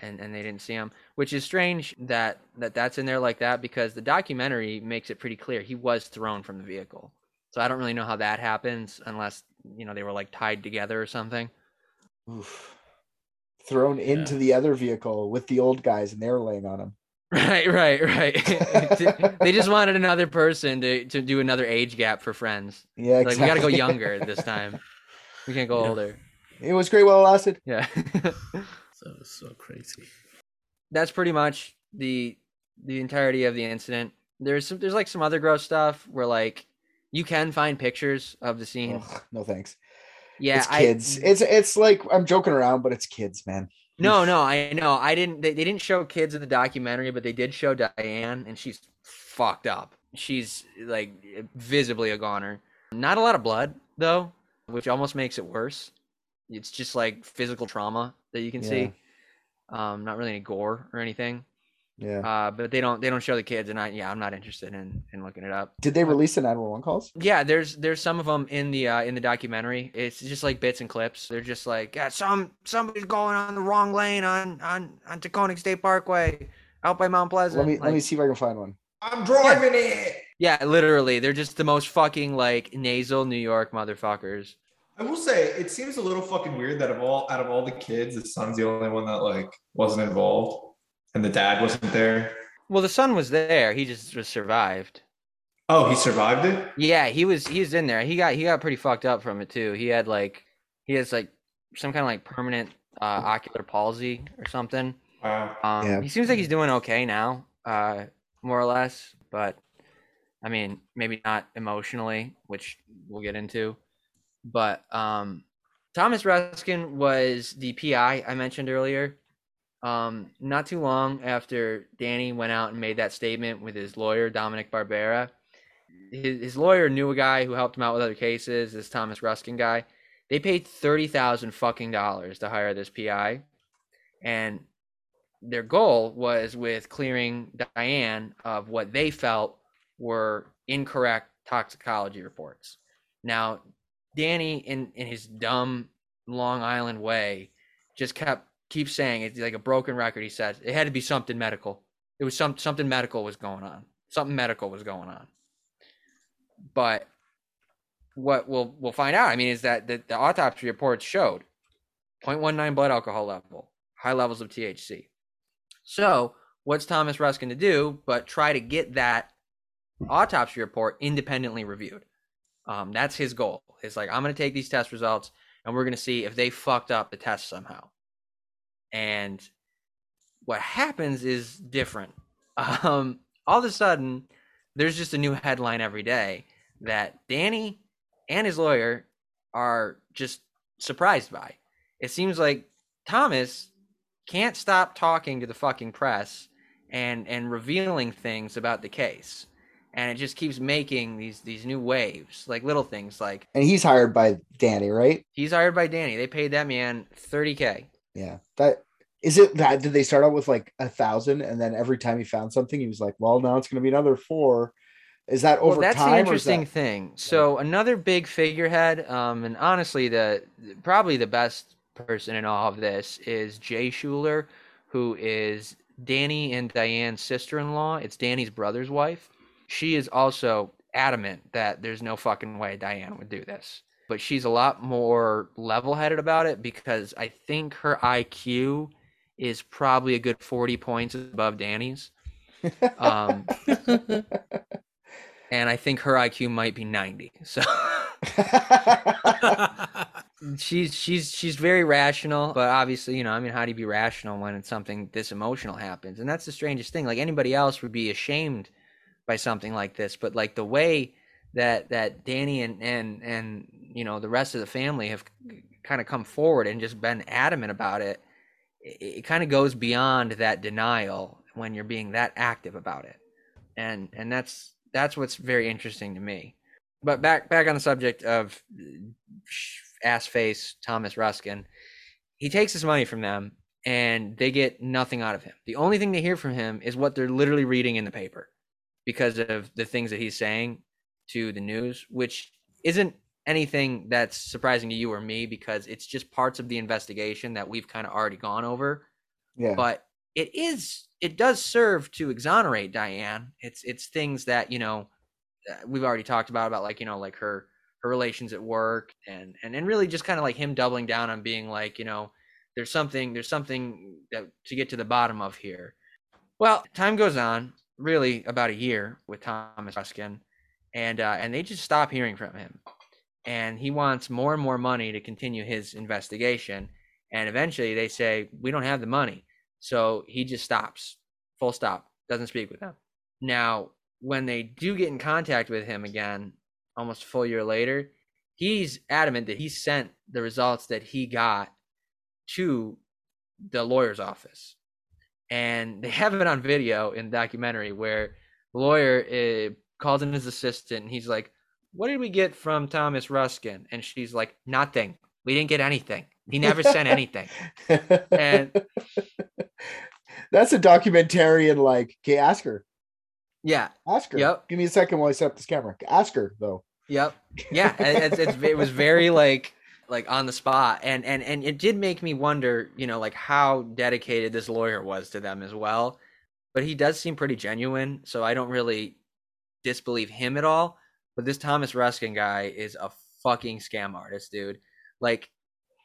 and, and they didn't see him, which is strange that, that that's in there like that, because the documentary makes it pretty clear he was thrown from the vehicle. So I don't really know how that happens, unless, you know, they were like tied together or something. Oof. Thrown yeah. into the other vehicle with the old guys, and they were laying on him. Right, right, right. They just wanted another person to, to do another age gap for friends. Yeah, exactly. Like, we got to go younger this time. We can't go yeah. older. It was great while it lasted. Yeah. So so crazy. That's pretty much the the entirety of the incident. There's some, there's like some other gross stuff where like you can find pictures of the scene. Ugh, no thanks. Yeah, it's kids. I, it's it's like I'm joking around, but it's kids, man. No, no, I know. I didn't. They, they didn't show kids in the documentary, but they did show Diane, and she's fucked up. She's like visibly a goner. Not a lot of blood though, which almost makes it worse. It's just like physical trauma that you can yeah. see. Um, not really any gore or anything. Yeah. Uh, but they don't they don't show the kids, and I yeah I'm not interested in, in looking it up. Did they release the nine one one calls? Yeah, there's there's some of them in the uh, in the documentary. It's just like bits and clips. They're just like, yeah, some somebody's going on the wrong lane on on on Taconic State Parkway out by Mount Pleasant. Let me like, let me see if I can find one. I'm driving yeah. it. Yeah, literally, they're just the most fucking like nasal New York motherfuckers. I will say, it seems a little fucking weird that of all out of all the kids, the son's the only one that like wasn't involved. And the dad wasn't there? Well, the son was there. He just, just survived. Oh, he survived it? Yeah, he was he was in there. He got he got pretty fucked up from it too. He had like he has like some kind of like permanent uh, ocular palsy or something. Wow. Um, yeah. He seems like he's doing okay now, uh, more or less. But I mean, maybe not emotionally, which we'll get into. But um, Thomas Ruskin was the P I I mentioned earlier. Um, not too long after Danny went out and made that statement with his lawyer, Dominic Barbera, his, his lawyer knew a guy who helped him out with other cases, this Thomas Ruskin guy. They paid thirty thousand dollars fucking dollars to hire this P I. And their goal was with clearing Diane of what they felt were incorrect toxicology reports. Now, Danny, in, in his dumb Long Island way, just kept keep saying it's like a broken record. He says it had to be something medical. It was some something medical was going on. Something medical was going on. But what we'll we'll find out, I mean, is that the, the autopsy reports showed zero point one nine blood alcohol level, high levels of T H C. So what's Thomas Ruskin to do but try to get that autopsy report independently reviewed? Um, that's his goal. It's like, I'm going to take these test results and we're going to see if they fucked up the test somehow. And what happens is different. Um, all of a sudden, there's just a new headline every day that Danny and his lawyer are just surprised by. It seems like Thomas can't stop talking to the fucking press and, and revealing things about the case. And it just keeps making these these new waves, like little things like... And he's hired by Danny, right? He's hired by Danny. They paid that man thirty K. Yeah, that is it. That did they start out with like a thousand, and then every time he found something, he was like, "Well, now it's going to be another four." Is that over well, that's time? That's the interesting that... thing. So yeah. Another big figurehead, um, and honestly, the probably the best person in all of this is Jay Schuler, who is Danny and Diane's sister-in-law. It's Danny's brother's wife. She is also adamant that there's no fucking way Diane would do this. But she's a lot more level-headed about it because I think her I Q is probably a good forty points above Danny's. Um, and I think her I Q might be ninety. So she's she's she's very rational, but obviously, you know, I mean, how do you be rational when it's something this emotional happens? And that's the strangest thing. Like anybody else would be ashamed by something like this, but like the way that that Danny and, and, and, you know, the rest of the family have kind of come forward and just been adamant about it. It, it kind of goes beyond that denial when you're being that active about it. And, and that's, that's what's very interesting to me. But back back on the subject of ass-face Thomas Ruskin, he takes his money from them, and they get nothing out of him. The only thing they hear from him is what they're literally reading in the paper because of the things that he's saying to the news, which isn't anything that's surprising to you or me because it's just parts of the investigation that we've kind of already gone over. Yeah. But it is it does serve to exonerate Diane. It's it's things that, you know, we've already talked about about like, you know, like her her relations at work and and, and really just kind of like him doubling down on being like, you know, there's something there's something that to get to the bottom of here. Well, time goes on, really about a year with Thomas Ruskin, and uh, and they just stop hearing from him. And he wants more and more money to continue his investigation. And eventually they say, we don't have the money. So he just stops, full stop, doesn't speak with them. Now, when they do get in contact with him again, almost a full year later, he's adamant that he sent the results that he got to the lawyer's office. And they have it on video in the documentary where the lawyer uh, calls in his assistant and he's like, what did we get from Thomas Ruskin? And she's like, nothing. We didn't get anything. He never sent anything. And that's a documentarian like, okay, ask her. Yeah. Ask her. Yep. Give me a second while I set up this camera. Ask her though. Yep. Yeah. it's, it's, it was very like, like on the spot. And, and, and it did make me wonder, you know, like how dedicated this lawyer was to them as well, but he does seem pretty genuine. So I don't really disbelieve him at all. But this Thomas Ruskin guy is a fucking scam artist, dude. Like,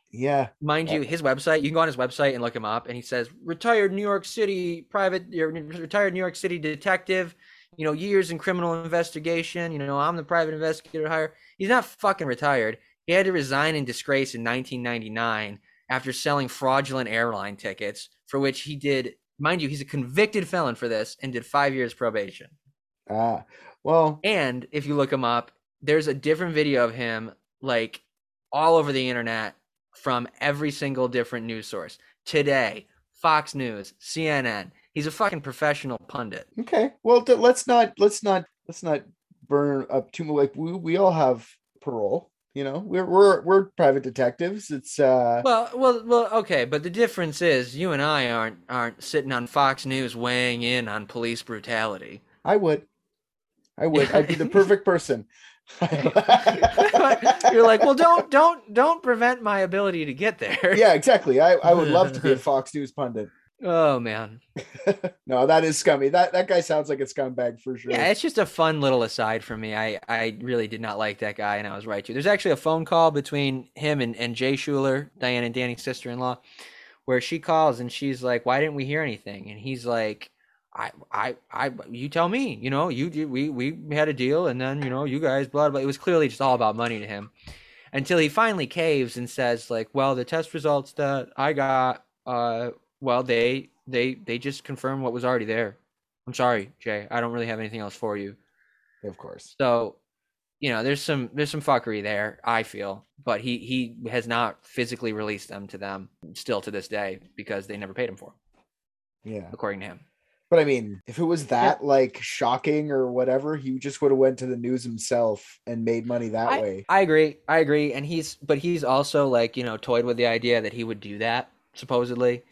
yeah, mind you, his website, you can go on his website and look him up. And he says, retired New York City private, retired New York City detective, you know, years in criminal investigation. You know, I'm the private investigator hire. He's not fucking retired. He had to resign in disgrace in nineteen ninety-nine after selling fraudulent airline tickets for which he did. Mind you, he's a convicted felon for this and did five years probation. Ah, well, and if you look him up, there's a different video of him like all over the internet from every single different news source. Today, Fox News, C N N. He's a fucking professional pundit. Okay. Well, let's not let's not let's not burn up too much. Like we, we all have parole, you know. We're we're we're private detectives. It's uh Well, well, well, okay, but the difference is you and I aren't aren't sitting on Fox News weighing in on police brutality. I would. I would. I'd be the perfect person. You're like, well, don't, don't, don't prevent my ability to get there. Yeah, exactly. I, I would love to be a Fox News pundit. Oh man. No, that is scummy. That that guy sounds like a scumbag for sure. Yeah, it's just a fun little aside for me. I, I really did not like that guy, and I was right too. There's actually a phone call between him and, and Jay Schuler, Diane and Danny's sister-in-law, where she calls and she's like, why didn't we hear anything? And he's like, I, I, I, you tell me, you know, you did, we, we had a deal and then, you know, you guys, blah, blah. It was clearly just all about money to him until he finally caves and says like, well, the test results that I got, uh, well, they, they, they just confirmed what was already there. I'm sorry, Jay, I don't really have anything else for you. Of course. So, you know, there's some, there's some fuckery there, I feel, but he, he has not physically released them to them still to this day because they never paid him for them. Yeah. According to him. But I mean, if it was that yeah. like shocking or whatever, he just would have went to the news himself and made money that I, way. I agree. I agree. And he's, but he's also like, you know, toyed with the idea that he would do that supposedly,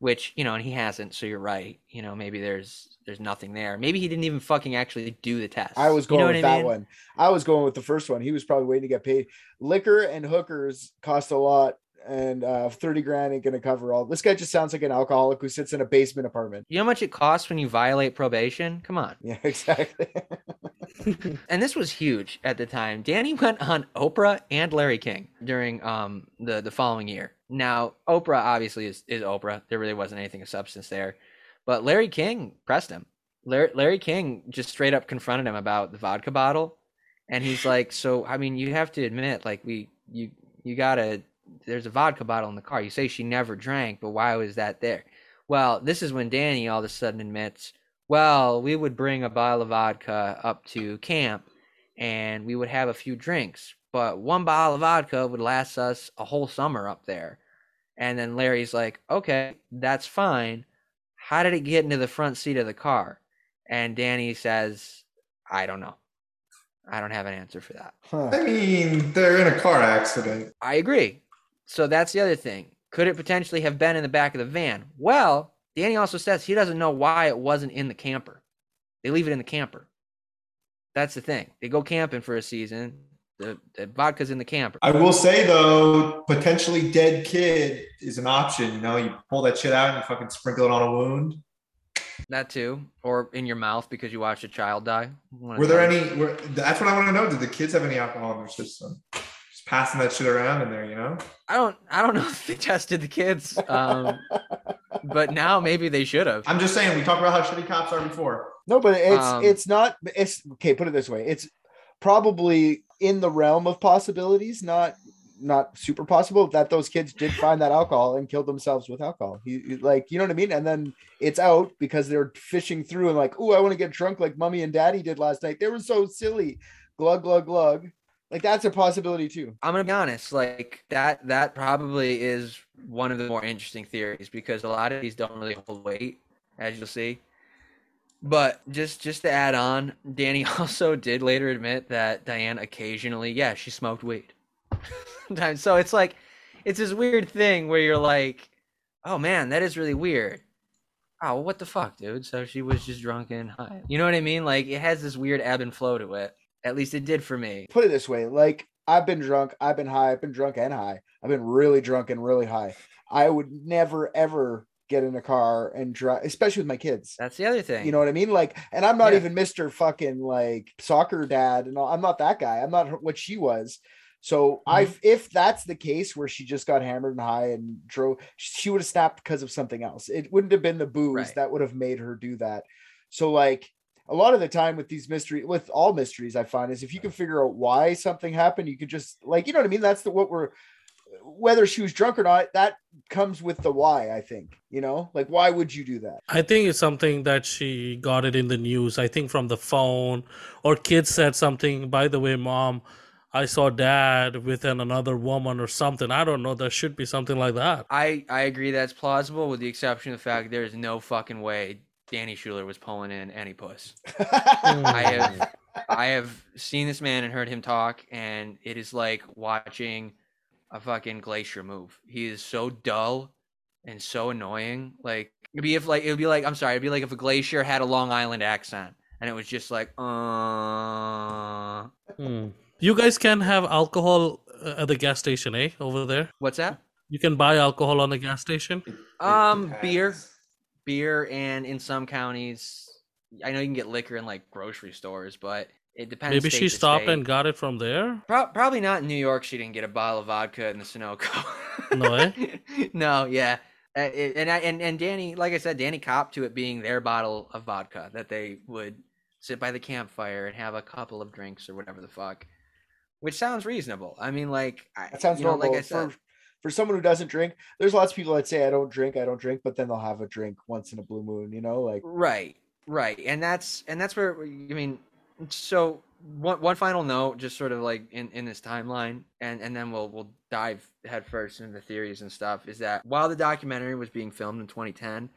which, you know, and he hasn't. So you're right. You know, maybe there's, there's nothing there. Maybe he didn't even fucking actually do the test. I was going you know with that I mean? one. I was going with the first one. He was probably waiting to get paid. Liquor and hookers cost a lot. And uh, thirty grand ain't gonna cover all. This guy just sounds like an alcoholic who sits in a basement apartment. You know how much it costs when you violate probation? Come on. Yeah, exactly. And this was huge at the time. Danny went on Oprah and Larry King during um the the following year. Now Oprah obviously is is Oprah. There really wasn't anything of substance there, but Larry King pressed him. Larry, Larry King just straight up confronted him about the vodka bottle, and he's like, "So I mean, you have to admit, like we you you gotta." There's a vodka bottle in the car. You say she never drank, but why was that there? Well, this is when Danny all of a sudden admits, well, we would bring a bottle of vodka up to camp and we would have a few drinks, but one bottle of vodka would last us a whole summer up there. And then Larry's like, okay, that's fine. How did it get into the front seat of the car? And Danny says, I don't know. I don't have an answer for that. Huh. I mean, they're in a car accident. I agree. So that's the other thing. Could it potentially have been in the back of the van? Well, Danny also says he doesn't know why it wasn't in the camper. They leave it in the camper. That's the thing. They go camping for a season. The, the vodka's in the camper. I will say, though, potentially dead kid is an option. You know, you pull that shit out and you fucking sprinkle it on a wound. That too, or in your mouth because you watched a child die. Were there any? Were, that's what I want to know. Did the kids have any alcohol in their system? Just passing that shit around in there, you know. I don't. I don't know if they tested the kids, um, but now maybe they should have. I'm just saying. We talked about how shitty cops are before. No, but it's um, it's not. It's okay. Put it this way. It's probably in the realm of possibilities. Not. Not super possible that those kids did find that alcohol and killed themselves with alcohol. You, you, like, you know what I mean? And then it's out because they're fishing through and like, oh, I want to get drunk like mommy and daddy did last night. They were so silly. Glug, glug, glug. Like, that's a possibility too. I'm going to be honest. Like that, that probably is one of the more interesting theories because a lot of these don't really hold weight, as you'll see. But just, just to add on, Danny also did later admit that Diane occasionally, yeah, she smoked weed. Sometimes. So it's like, it's this weird thing where you're like, oh man, that is really weird. Oh, what the fuck, dude? So she was just drunk and high. You know what I mean? Like, it has this weird ebb and flow to it. At least it did for me. Put it this way. Like, I've been drunk. I've been high. I've been drunk and high. I've been really drunk and really high. I would never, ever get in a car and drive, especially with my kids. That's the other thing. You know what I mean? Like, and I'm not yeah. even Mister fucking like soccer dad. And all. I'm not that guy. I'm not what she was. So I, if that's the case where she just got hammered and high and drove, she would have snapped because of something else. It wouldn't have been the booze right. that would have made her do that. So like a lot of the time with these mystery, with all mysteries I find is if you can figure out why something happened, you could just like, you know what I mean? That's the, what we're, whether she was drunk or not, that comes with the why, I think, you know, like, why would you do that? I think it's something that she got it in the news. I think from the phone or kids said something, by the way, mom, I saw dad with an, another woman or something. I don't know. There should be something like that. I, I agree that's plausible with the exception of the fact there is no fucking way Danny Schuler was pulling in any puss. I have I have seen this man and heard him talk, and it is like watching a fucking glacier move. He is so dull and so annoying. Like it'd be if like it would be like I'm sorry, it'd be like if a glacier had a Long Island accent and it was just like uh hmm. You guys can have alcohol at the gas station, eh? Over there. What's that? You can buy alcohol on the gas station. Um, beer, beer, and in some counties, I know you can get liquor in like grocery stores, but it depends. Maybe she stopped and got it from there. Pro- probably not in New York. She didn't get a bottle of vodka in the Sunoco. No, eh? No, yeah, and I and and Danny, like I said, Danny copped to it being their bottle of vodka that they would sit by the campfire and have a couple of drinks or whatever the fuck. Which sounds reasonable. I mean, like, that sounds you know, normal. Like I said, for, for someone who doesn't drink, there's lots of people that say, I don't drink, I don't drink, but then they'll have a drink once in a blue moon, you know, like. Right, right. And that's, and that's where, I mean, so one, one final note, just sort of like in, in this timeline, and, and then we'll, we'll dive headfirst into the theories and stuff, is that while the documentary was being filmed in twenty ten,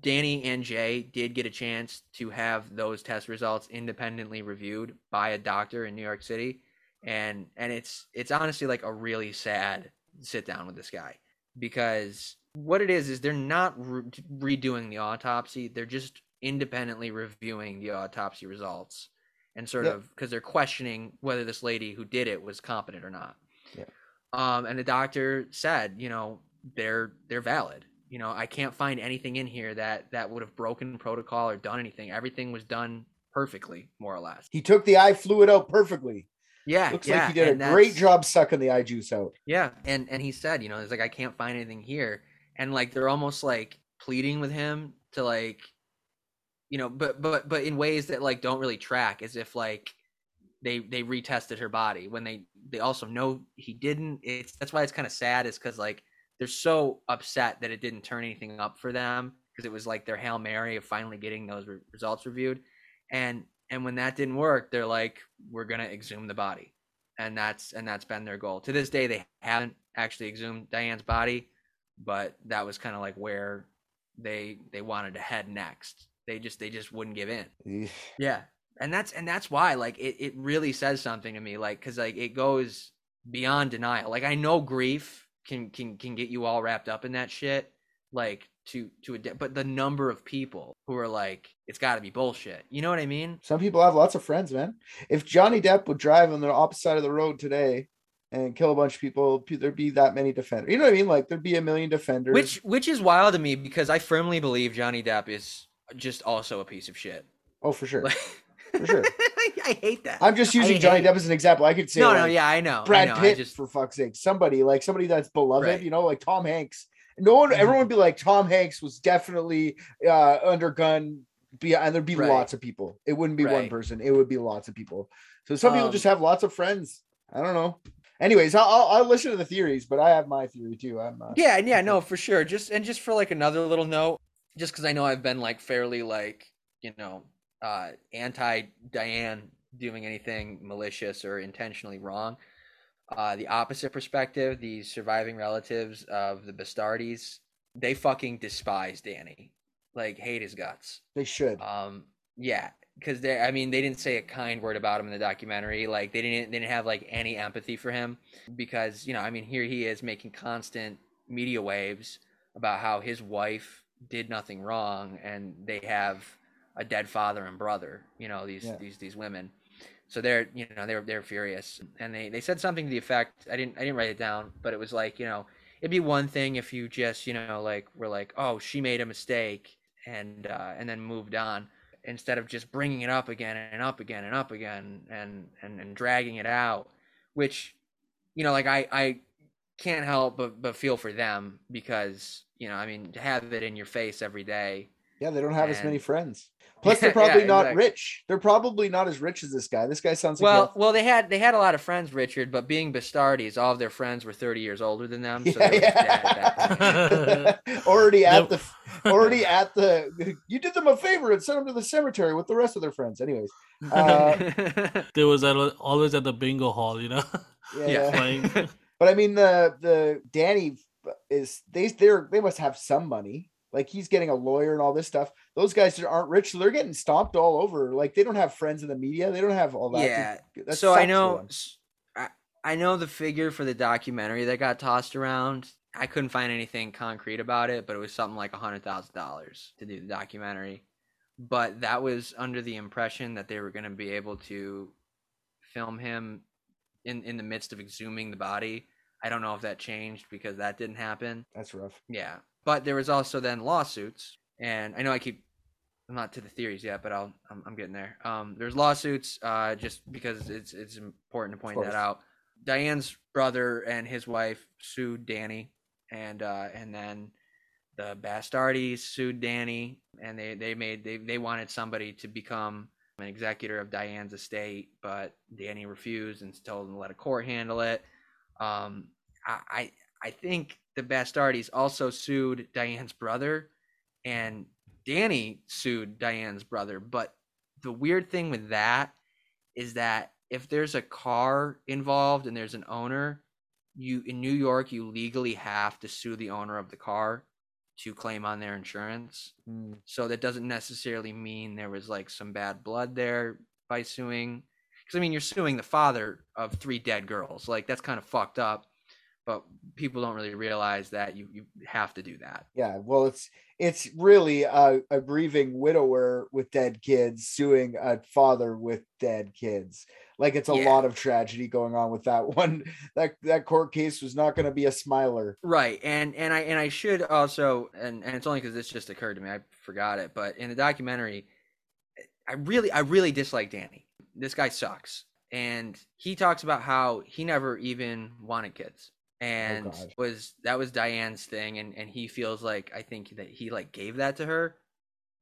Danny and Jay did get a chance to have those test results independently reviewed by a doctor in New York City. And and it's it's honestly like a really sad sit down with this guy, because what it is is they're not re- redoing the autopsy. They're just independently reviewing the autopsy results and sort yep. of because they're questioning whether this lady who did it was competent or not. Yep. Um, and the doctor said, you know, they're they're valid. You know, I can't find anything in here that that would have broken protocol or done anything. Everything was done perfectly, more or less. He took the eye fluid out perfectly. Yeah, looks yeah, like he did a great job sucking the eye juice out. Yeah, and and he said, you know, it's like I can't find anything here, and like they're almost like pleading with him to like, you know, but but but in ways that like don't really track, as if like they they retested her body when they they also know he didn't. It's that's why it's kind of sad, is because like they're so upset that it didn't turn anything up for them, because it was like their Hail Mary of finally getting those re- results reviewed, and. And when that didn't work, they're like, we're going to exhume the body. And that's and that's been their goal. To this day, they haven't actually exhumed Diane's body, but that was kind of like where they they wanted to head next. They just they just wouldn't give in. Yeah. And that's and that's why, like, it, it really says something to me, like, because, like, it goes beyond denial. Like, I know grief can can can get you all wrapped up in that shit, like, to to ad- but the number of people who are like, it's got to be bullshit. You know what I mean? Some people have lots of friends, man. If Johnny Depp would drive on the opposite side of the road today and kill a bunch of people, there'd be that many defenders. You know what I mean? Like, there'd be a million defenders. Which which is wild to me, because I firmly believe Johnny Depp is just also a piece of shit. Oh, for sure. Like- For sure. I hate that. I'm just using Johnny Depp as an example. I could say, no, like, no, yeah, I know. Brad I know, Pitt, I just... for fuck's sake, somebody like somebody that's beloved, right. You know, like Tom Hanks. No one, mm-hmm. Everyone would be like, Tom Hanks was definitely uh, undergunned, be, and there'd be right. lots of people. It wouldn't be right. one person. It would be lots of people. So some um, people just have lots of friends. I don't know. Anyways, I'll, I'll, I'll listen to the theories, but I have my theory too. I'm uh, yeah, yeah, no, for sure. Just and just for like another little note, just because I know I've been like fairly like you know. Uh, anti-Diane doing anything malicious or intentionally wrong. Uh, the opposite perspective, the surviving relatives of the Bastardis, they fucking despise Danny. Like, hate his guts. They should. Um, yeah, because they, I mean, they didn't say a kind word about him in the documentary. Like, they didn't, they didn't have, like, any empathy for him because, you know, I mean, here he is making constant media waves about how his wife did nothing wrong and they have a dead father and brother, you know, these, yeah. these, these women. So they're, you know, they're, they're furious. And they, they said something to the effect, I didn't, I didn't write it down, but it was like, you know, it'd be one thing if you just, you know, like, were like, oh, she made a mistake and, uh, and then moved on instead of just bringing it up again and up again and up again and, and, and dragging it out, which, you know, like I, I can't help but, but feel for them because, you know, I mean, to have it in your face every day. Yeah, they don't have and, as many friends. Plus, they're probably yeah, not exactly. rich. They're probably not as rich as this guy. This guy sounds like well, rough. well. They had they had a lot of friends, Richard, but being Bastardis, all of their friends were thirty years older than them, yeah, so they yeah. were dead at that point. already at nope. the, already at the. You did them a favor and sent them to the cemetery with the rest of their friends. Anyways, uh, there was at, always at the bingo hall, you know. Yeah, yeah. yeah. But I mean, the the Danny is they they they must have some money. Like, he's getting a lawyer and all this stuff. Those guys aren't rich. So they're getting stomped all over. Like, they don't have friends in the media. They don't have all that. Yeah. That so I know, I, I know the figure for the documentary that got tossed around. I couldn't find anything concrete about it, but it was something like a hundred thousand dollars to do the documentary. But that was under the impression that they were going to be able to film him in, in the midst of exhuming the body. I don't know if that changed because that didn't happen. That's rough. Yeah. But there was also then lawsuits, and I know I keep, I'm not to the theories yet, but I'll, I'm, I'm getting there. Um, there's lawsuits, uh, just because it's it's important to point that out. Diane's brother and his wife sued Danny, and uh, and then the Bastardis sued Danny, and they they made they they wanted somebody to become an executor of Diane's estate, but Danny refused and told them to let a court handle it. Um, I. I I think the Bastardis also sued Diane's brother, and Danny sued Diane's brother. But the weird thing with that is that if there's a car involved and there's an owner, you in New York, you legally have to sue the owner of the car to claim on their insurance. Mm. So that doesn't necessarily mean there was like some bad blood there by suing. Because I mean, you're suing the father of three dead girls. Like, that's kind of fucked up. But people don't really realize that you, you have to do that. Yeah, well, it's it's really a, a grieving widower with dead kids suing a father with dead kids. Like, it's a yeah. lot of tragedy going on with that one. That that court case was not going to be a smiler, right? And and I and I should also, and, and it's only because this just occurred to me, I forgot it. But in the documentary, I really I really dislike Danny. This guy sucks, and he talks about how he never even wanted kids. And oh was that was Diane's thing, and, and he feels like I think that he like gave that to her,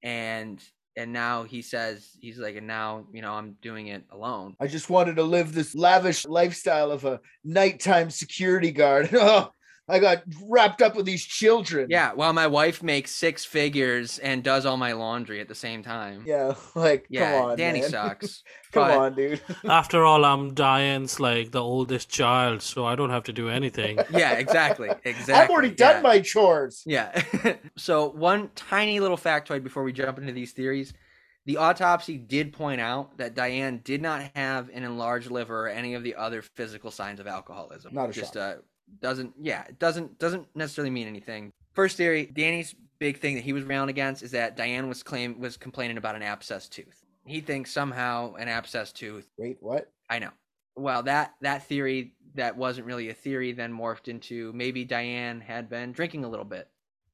and and now he says he's like, and now you know I'm doing it alone. I just wanted to live this lavish lifestyle of a nighttime security guard. Oh, I got wrapped up with these children. Yeah, while my wife makes six figures and does all my laundry at the same time. Yeah, like yeah, come on, Danny man. Sucks. Come but... on, dude. After all, I'm Diane's like the oldest child, so I don't have to do anything. Yeah, exactly, exactly. I've already done yeah. my chores. Yeah. So one tiny little factoid before we jump into these theories: The autopsy did point out that Diane did not have an enlarged liver or any of the other physical signs of alcoholism. Not a Just, shock. Uh, doesn't, yeah, it doesn't, doesn't necessarily mean anything. First theory, Danny's big thing that he was railing against is that Diane was claim, was complaining about an abscessed tooth. He thinks somehow an abscessed tooth. Wait, what? I know. Well, that, that theory that wasn't really a theory then morphed into maybe Diane had been drinking a little bit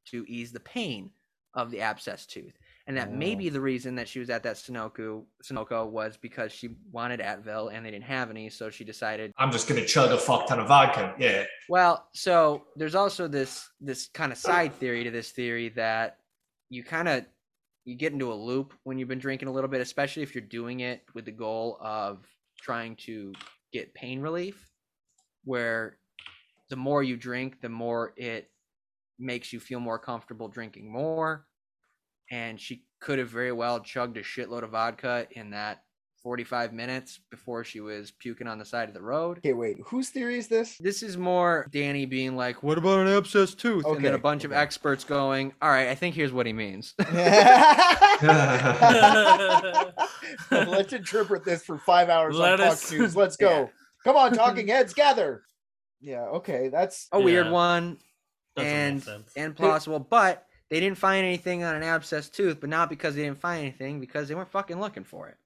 to ease the pain of the abscessed tooth. And that oh. may be the reason that she was at that Sunoco, Sunoco was because she wanted Advil and they didn't have any. So she decided, I'm just going to chug a fuck ton of vodka. Yeah. Well, so there's also this, this kind of side theory to this theory that you kind of, you get into a loop when you've been drinking a little bit, especially if you're doing it with the goal of trying to get pain relief, where the more you drink, the more it makes you feel more comfortable drinking more. And she could have very well chugged a shitload of vodka in that forty-five minutes before she was puking on the side of the road. Okay, wait, whose theory is this? This is more Danny being like, what about an abscessed tooth? Okay. And then a bunch okay. of experts going, all right, I think here's what he means. Let's interpret this for five hours Let on us... Fox News. Let's go. Yeah. Come on, talking heads, gather. Yeah, okay, that's a yeah. weird one. Doesn't and and plausible, but... They didn't find anything on an abscessed tooth, but not because they didn't find anything, because they weren't fucking looking for it.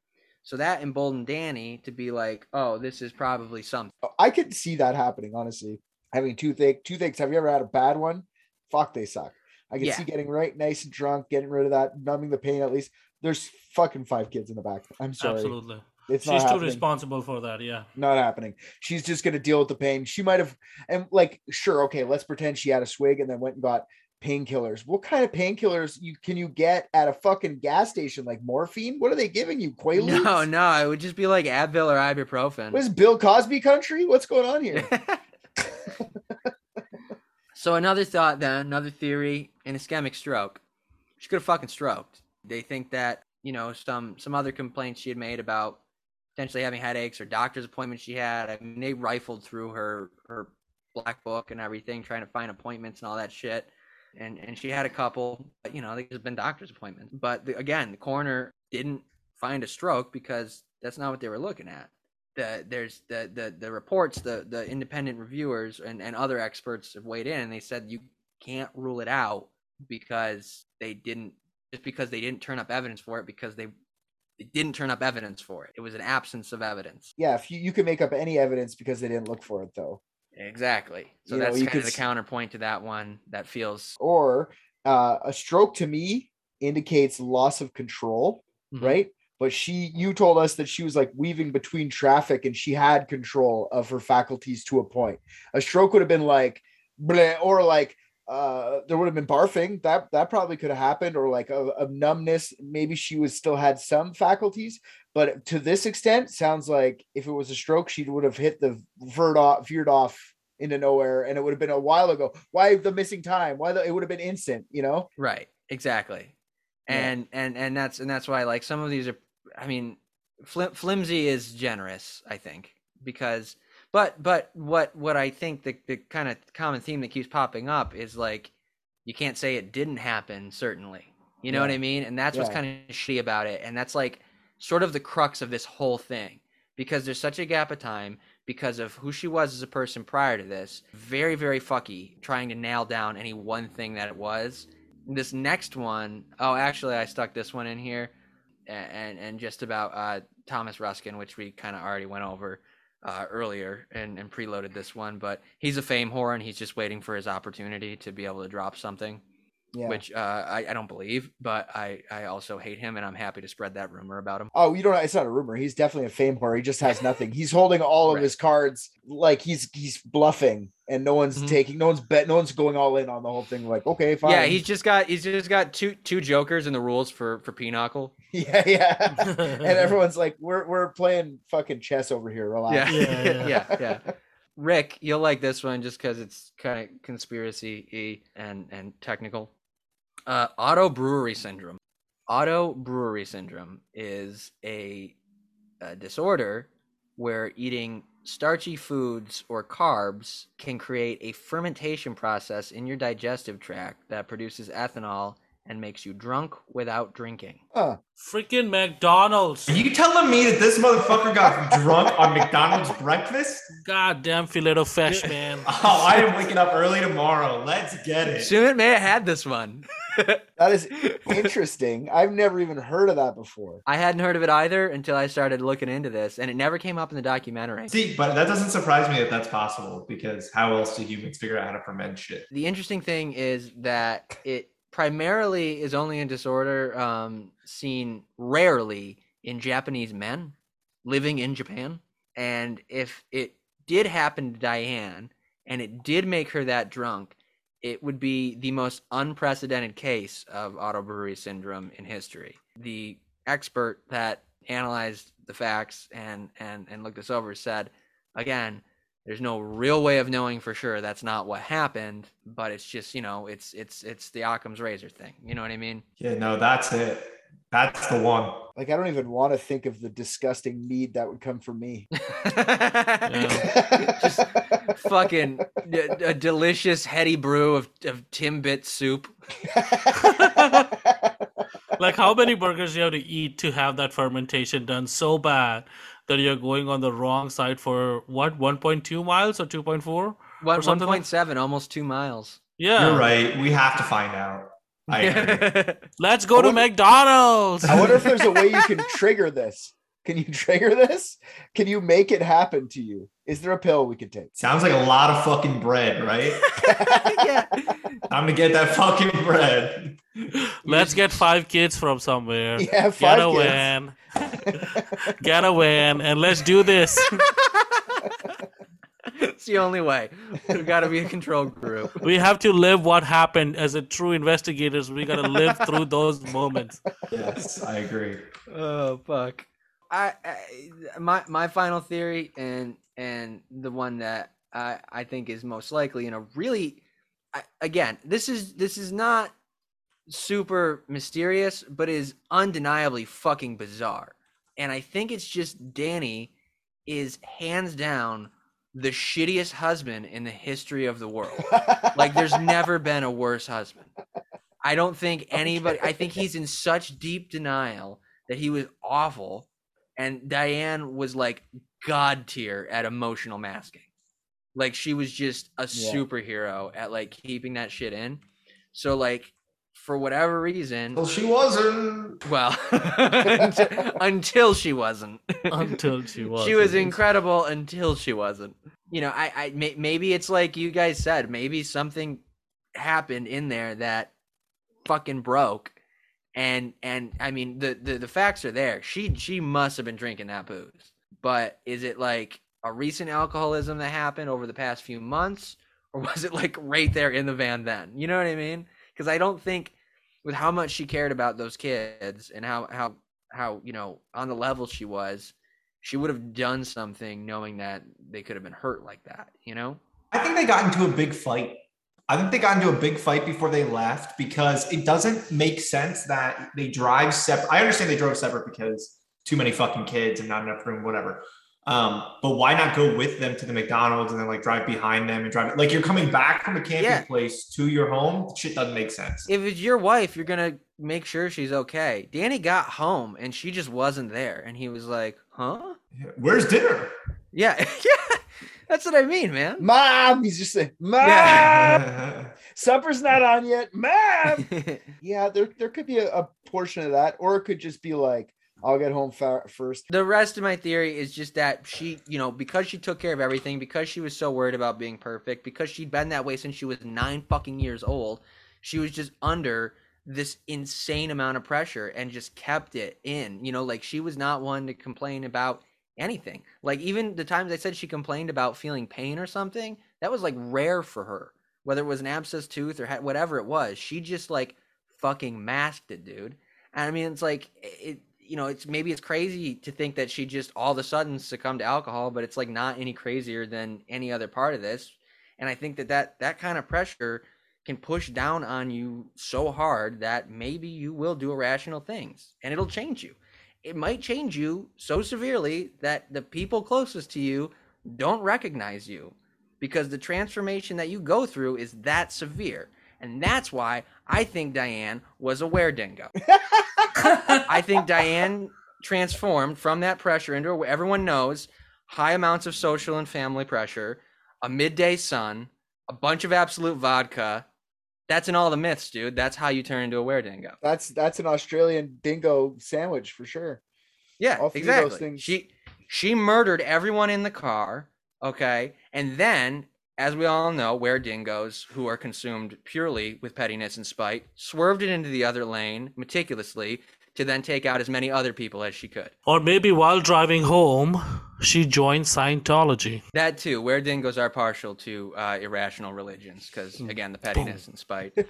So that emboldened Danny to be like, oh, this is probably something. I could see that happening, honestly. Having toothache. Toothaches, have you ever had a bad one? Fuck, they suck. I can yeah. see getting right nice and drunk, getting rid of that, numbing the pain at least. There's fucking five kids in the back. I'm sorry. Absolutely. It's She's too responsible for that, yeah. Not happening. She's just going to deal with the pain. She might have, and like, sure, okay, let's pretend she had a swig and then went and got painkillers. What kind of painkillers you can you get at a fucking gas station? Like morphine? What are they giving you? Quaaludes? No, no, it would just be like Advil or ibuprofen. What is Bill Cosby country? What's going on here? So another thought then, another theory, an ischemic stroke. She could have fucking stroked. They think that, you know, some some other complaints she had made about potentially having headaches or doctor's appointments she had. I mean, they rifled through her her black book and everything, trying to find appointments and all that shit. And and she had a couple, but, you know, there's been doctor's appointments. But the, again, the coroner didn't find a stroke because that's not what they were looking at. The there's the the the reports, the the independent reviewers and, and other experts have weighed in and they said you can't rule it out because they didn't just because they didn't turn up evidence for it because they they didn't turn up evidence for it. It was an absence of evidence. Yeah, if you, you can make up any evidence because they didn't look for it though. Exactly. So you that's know, kind could... of the counterpoint to that one that feels. Or uh, a stroke to me indicates loss of control, mm-hmm. right? But she, you told us that she was like weaving between traffic and she had control of her faculties to a point. A stroke would have been like, bleh, or like uh, there would have been barfing. That that probably could have happened. Or like a, a numbness. Maybe she was still had some faculties. But to this extent, sounds like if it was a stroke, she would have hit the veered off, veered off into nowhere, and it would have been a while ago. Why the missing time? Why the, it would have been instant, you know? Right, exactly, and yeah. and and that's and that's why like some of these are. I mean, flim- flimsy is generous, I think, because but but what what I think the the kind of common theme that keeps popping up is like you can't say it didn't happen. Certainly, you know yeah. what I mean, and that's yeah. what's kind of shitty about it, and that's like. Sort of the crux of this whole thing, because there's such a gap of time because of who she was as a person prior to this. Very, very fucky trying to nail down any one thing that it was. This next one, oh, actually, I stuck this one in here, and and, and just about uh, Thomas Ruskin, which we kind of already went over uh, earlier and, and preloaded this one. But he's a fame whore, and he's just waiting for his opportunity to be able to drop something. Yeah. Which uh, I, I don't believe, but I, I also hate him, and I'm happy to spread that rumor about him. Oh, you don't. It's not a rumor. He's definitely a fame whore. He just has nothing. He's holding all of right. his cards like he's he's bluffing, and no one's mm-hmm. taking, no one's bet, no one's going all in on the whole thing. Like, okay, fine. Yeah, he's just got he's just got two two jokers in the rules for for Pinochle. Yeah, yeah. And everyone's like, we're we're playing fucking chess over here. Relax. Yeah, yeah, yeah. yeah, yeah. Rick, you'll like this one just because it's kind of conspiracy-y and and technical. Uh, auto brewery syndrome. Auto brewery syndrome is a, a disorder where eating starchy foods or carbs can create a fermentation process in your digestive tract that produces ethanol and makes you drunk without drinking. Uh. Freaking McDonald's. Are you telling me that this motherfucker got drunk on McDonald's breakfast? Goddamn filet of fish, man. Oh, I am waking up early tomorrow. Let's get it. Sumit may have had this one. That is interesting. I've never even heard of that before. I hadn't heard of it either until I started looking into this, and it never came up in the documentary. See, but that doesn't surprise me that that's possible, because how else do humans figure out how to ferment shit? The interesting thing is that it primarily is only a disorder um, seen rarely in Japanese men living in Japan. And if it did happen to Diane and it did make her that drunk, it would be the most unprecedented case of autobrewery syndrome in history. The expert that analyzed the facts and, and, and looked this over said, again, there's no real way of knowing for sure that's not what happened, but it's just, you know, it's it's it's the Occam's razor thing. You know what I mean? Yeah, no, that's it. That's the one. Like, I don't even want to think of the disgusting mead that would come from me. Just fucking d- a delicious heady brew of, of Timbit soup. Like, how many burgers you have to eat to have that fermentation done so bad that you're going on the wrong side for what, one point two miles or two point four? What, one point seven, like? Almost two miles. Yeah. You're right. We have to find out. I agree. Let's go I to wonder, McDonald's. I wonder if there's a way you can trigger this. Can you trigger this? Can you make it happen to you? Is there a pill we could take? Sounds like a lot of fucking bread, right? Yeah. I'm gonna get that fucking bread. Let's get five kids from somewhere. Yeah, five get a win. Get a win, and let's do this. It's the only way. We've got to be a control group. We have to live what happened as a true investigators. We got to live through those moments. Yes, I agree. Oh, fuck. I, I my my final theory, and and the one that I, I think is most likely, and a really, I, again, this is this is not super mysterious, but is undeniably fucking bizarre. And I think it's just Danny is hands down the shittiest husband in the history of the world. Like, there's never been a worse husband. I don't think anybody, okay. I think he's in such deep denial that he was awful. And Diane was like God tier at emotional masking. Like, she was just a yeah. superhero at like keeping that shit in. So like, for whatever reason, well, she wasn't. Well, until, until she wasn't. Until she was. She was incredible until she wasn't. You know, I, I, may, maybe it's like you guys said. Maybe something happened in there that fucking broke, and and I mean, the the, the facts are there. She she must have been drinking that booze. But is it like a recent alcoholism that happened over the past few months, or was it like right there in the van then? You know what I mean? Because I don't think, with how much she cared about those kids and how, how how you know, on the level she was, she would have done something knowing that they could have been hurt like that, you know? I think they got into a big fight. I think they got into a big fight before they left, because it doesn't make sense that they drive separate. I understand they drove separate because too many fucking kids and not enough room, whatever. Um, but why not go with them to the McDonald's and then like drive behind them and drive, like, you're coming back from a camping yeah. place to your home. Shit doesn't make sense. If it's your wife, you're going to make sure she's okay. Danny got home and she just wasn't there. And he was like, huh? Where's dinner? Yeah. Yeah. That's what I mean, man. Mom. He's just like, Mom. Yeah. Supper's not on yet. Mom. Yeah. There, there could be a, a portion of that, or it could just be like, I'll get home fa- first. The rest of my theory is just that she, you know, because she took care of everything, because she was so worried about being perfect, because she'd been that way since she was nine fucking years old, she was just under this insane amount of pressure and just kept it in. You know, like, she was not one to complain about anything. Like, even the times I said she complained about feeling pain or something, that was like rare for her. Whether it was an abscess tooth or ha- whatever it was, she just like fucking masked it, dude. And I mean, it's like, it, you know, it's maybe it's crazy to think that she just all of a sudden succumbed to alcohol, but it's like not any crazier than any other part of this. And I think that that, that kind of pressure can push down on you so hard that maybe you will do irrational things, and it'll change you. It might change you so severely that the people closest to you don't recognize you, because the transformation that you go through is that severe. And that's why I think Diane was a were-dingo. I think Diane transformed from that pressure into a, everyone knows, high amounts of social and family pressure, a midday sun, a bunch of absolute vodka. That's in all the myths, dude. That's how you turn into a were-dingo. That's that's an Australian dingo sandwich for sure. Yeah, all three exactly. Of those things. She she murdered everyone in the car. Okay, and then, as we all know, were-dingoes who are consumed purely with pettiness and spite swerved it into the other lane meticulously to then take out as many other people as she could. Or maybe while driving home, she joined Scientology. That too. Were-dingoes are partial to uh, irrational religions because, again, the pettiness Boom. and spite.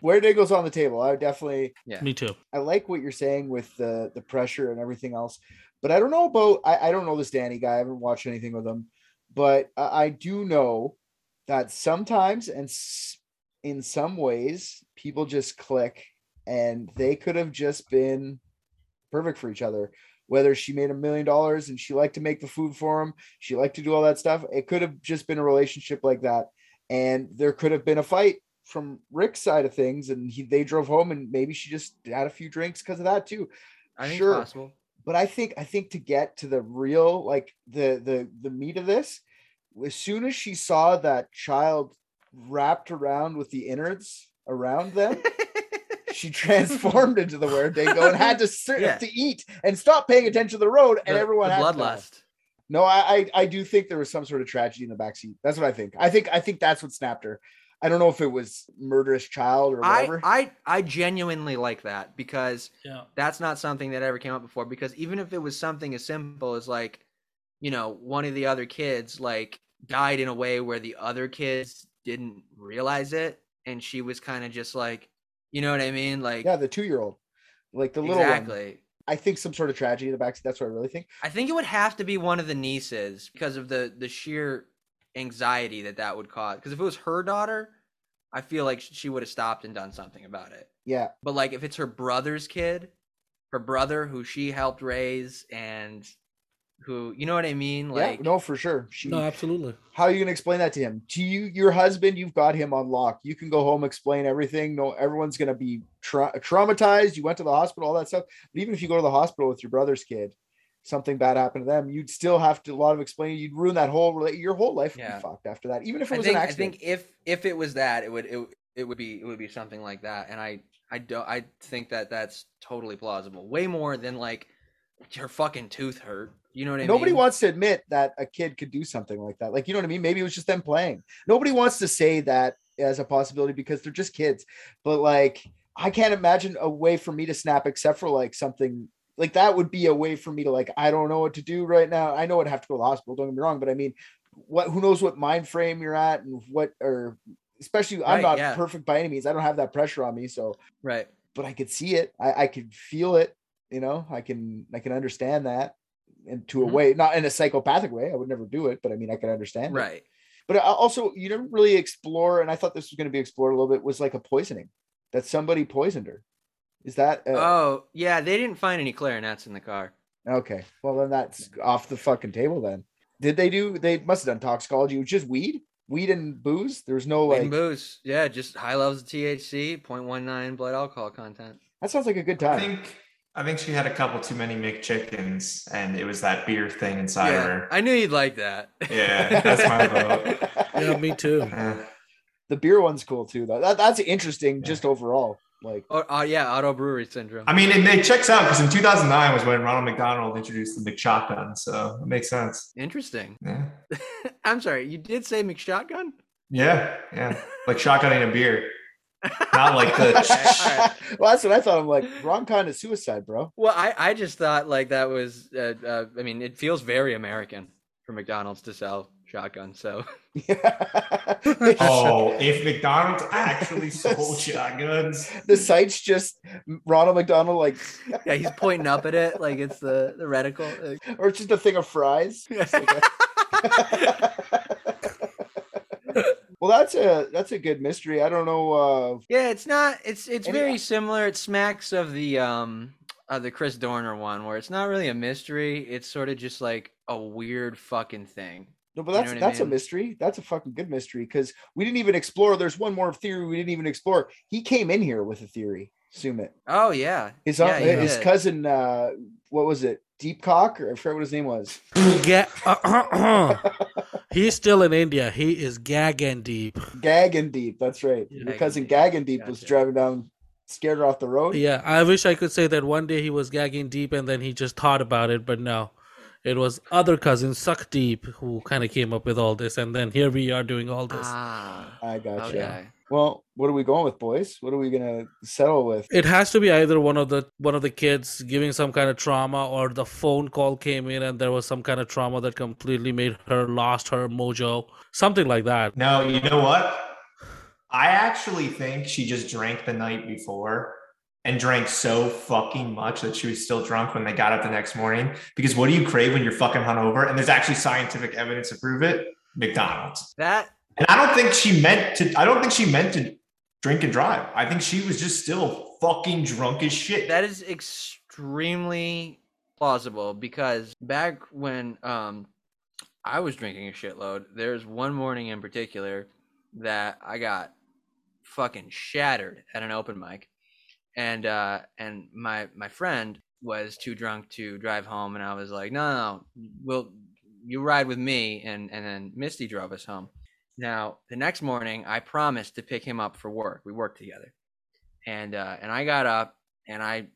Were-dingoes on the table. I would definitely. Yeah. Me too. I like what you're saying with the the pressure and everything else. But I don't know about, I, I don't know this Danny guy. I haven't watched anything with him. But I, I do know that sometimes and s- in some ways, people just click and they could have just been perfect for each other. Whether she made a million dollars and she liked to make the food for him, she liked to do all that stuff. It could have just been a relationship like that. And there could have been a fight from Rick's side of things. And he, they drove home and maybe she just had a few drinks because of that too. I think sure. It's possible. But I think I think to get to the real, like the the the meat of this, as soon as she saw that child wrapped around with the innards around them, she transformed into the were-dingo and had to sit, yeah. to eat and stop paying attention to the road, and the, everyone the had bloodlust. No, I, I I do think there was some sort of tragedy in the backseat. That's what I think. I think I think that's what snapped her. I don't know if it was murderous child or whatever. I, I, I genuinely like that because yeah. that's not something that ever came up before, because even if it was something as simple as like, you know, one of the other kids like died in a way where the other kids didn't realize it. And she was kind of just like, you know what I mean? Like, yeah, the two-year-old, like the little exactly. one. I think some sort of tragedy in the backseat. That's what I really think. I think it would have to be one of the nieces because of the, the sheer anxiety that that would cause, because if it was her daughter, I feel like she would have stopped and done something about it. Yeah, but like if it's her brother's kid, her brother who she helped raise and who, you know what I mean? Like, yeah, no, for sure. She, no, absolutely. How are you gonna explain that to him? To you, your husband, you've got him on lock. You can go home, explain everything. No, everyone's gonna be tra- traumatized. You went to the hospital, all that stuff. But even if you go to the hospital with your brother's kid, something bad happened to them, you'd still have to a lot of explaining. You'd ruin that whole, your whole life would yeah. be fucked after that, even if it was I think, an accident. I think if if it was that, it would it, it would be it would be something like that. And I I don't I think that that's totally plausible. Way more than like your fucking tooth hurt. You know what I Nobody mean? Nobody wants to admit that a kid could do something like that. Like, you know what I mean? Maybe it was just them playing. Nobody wants to say that as a possibility because they're just kids. But like, I can't imagine a way for me to snap except for like something. Like that would be a way for me to like, I don't know what to do right now. I know I'd have to go to the hospital. Don't get me wrong. But I mean, what, who knows what mind frame you're at and what, or especially right, I'm not yeah. perfect by any means. I don't have that pressure on me. So, right. But I could see it. I, I could feel it. You know, I can, I can understand that into mm-hmm. a way, not in a psychopathic way. I would never do it, but I mean, I can understand. Right. It. But also you didn't really explore. And I thought this was going to be explored a little bit, was like a poisoning, that somebody poisoned her. Is that a... oh yeah, they didn't find any clarinets in the car. Okay, well then that's off the fucking table then. Did they do they must have done toxicology? It was just weed weed and booze. There was no like weed and booze. Yeah, just high levels of T H C, zero point one nine blood alcohol content. That sounds like a good time. I think I think she had a couple too many McChickens and it was that beer thing inside yeah, her. I knew you'd like that. Yeah, that's my vote. Yeah, me too. Uh, the beer one's cool too though. That, that's interesting yeah. just overall. Like, oh uh, yeah, auto brewery syndrome. I mean, it, it checks out because in two thousand nine was when Ronald McDonald introduced the McShotgun, so it makes sense. Interesting. Yeah. I'm sorry, you did say McShotgun? Yeah, yeah, like shotgunning a beer, not like the. Right. Well, that's what I thought. I'm like, wrong kind of suicide, bro. Well, I, I just thought like that was. Uh, uh, I mean, it feels very American for McDonald's to sell shotgun, so yeah. Oh, if McDonald's actually sold shotguns, the site's just Ronald McDonald like yeah, he's pointing up at it like it's the the reticle, or it's just a thing of fries. Well, that's a that's a good mystery. I don't know. Uh yeah, it's not it's it's anyway. Very similar. It smacks of the um Uh, the Chris Dorner one, where it's not really a mystery, it's sort of just like a weird fucking thing. No, but that's you know that's I mean? a mystery. That's a fucking good mystery because we didn't even explore. There's one more theory we didn't even explore. He came in here with a theory, Sumit. Oh yeah, his yeah, uh, his did. cousin. Uh, what was it? Deepcock, or I forget what his name was. Yeah, he's still in India. He is Gagandeep. Gagandeep, that's right. Yeah. Your cousin Gagandeep gotcha. was driving down, scared her off the road. Yeah, I wish I could say that one day he was gagging deep and then he just thought about it, but no. It was other cousin Sukhdeep who kind of came up with all this, and then here we are doing all this. Ah, I gotcha. Okay. Well, what are we going with, boys? What are we gonna settle with? It has to be either one of the one of the kids giving some kind of trauma, or the phone call came in and there was some kind of trauma that completely made her lost her mojo, something like that. No, you know what? I actually think she just drank the night before. And drank so fucking much that she was still drunk when they got up the next morning. Because what do you crave when you're fucking hungover? And there's actually scientific evidence to prove it. McDonald's. That. And I don't think she meant to. I don't think she meant to drink and drive. I think she was just still fucking drunk as shit. That is extremely plausible because back when um, I was drinking a shitload, there's one morning in particular that I got fucking shattered at an open mic. And uh, and my my friend was too drunk to drive home, and I was like, no, no, no, we'll you ride with me, and and then Misty drove us home. Now the next morning, I promised to pick him up for work. We worked together, and uh, and I got up and I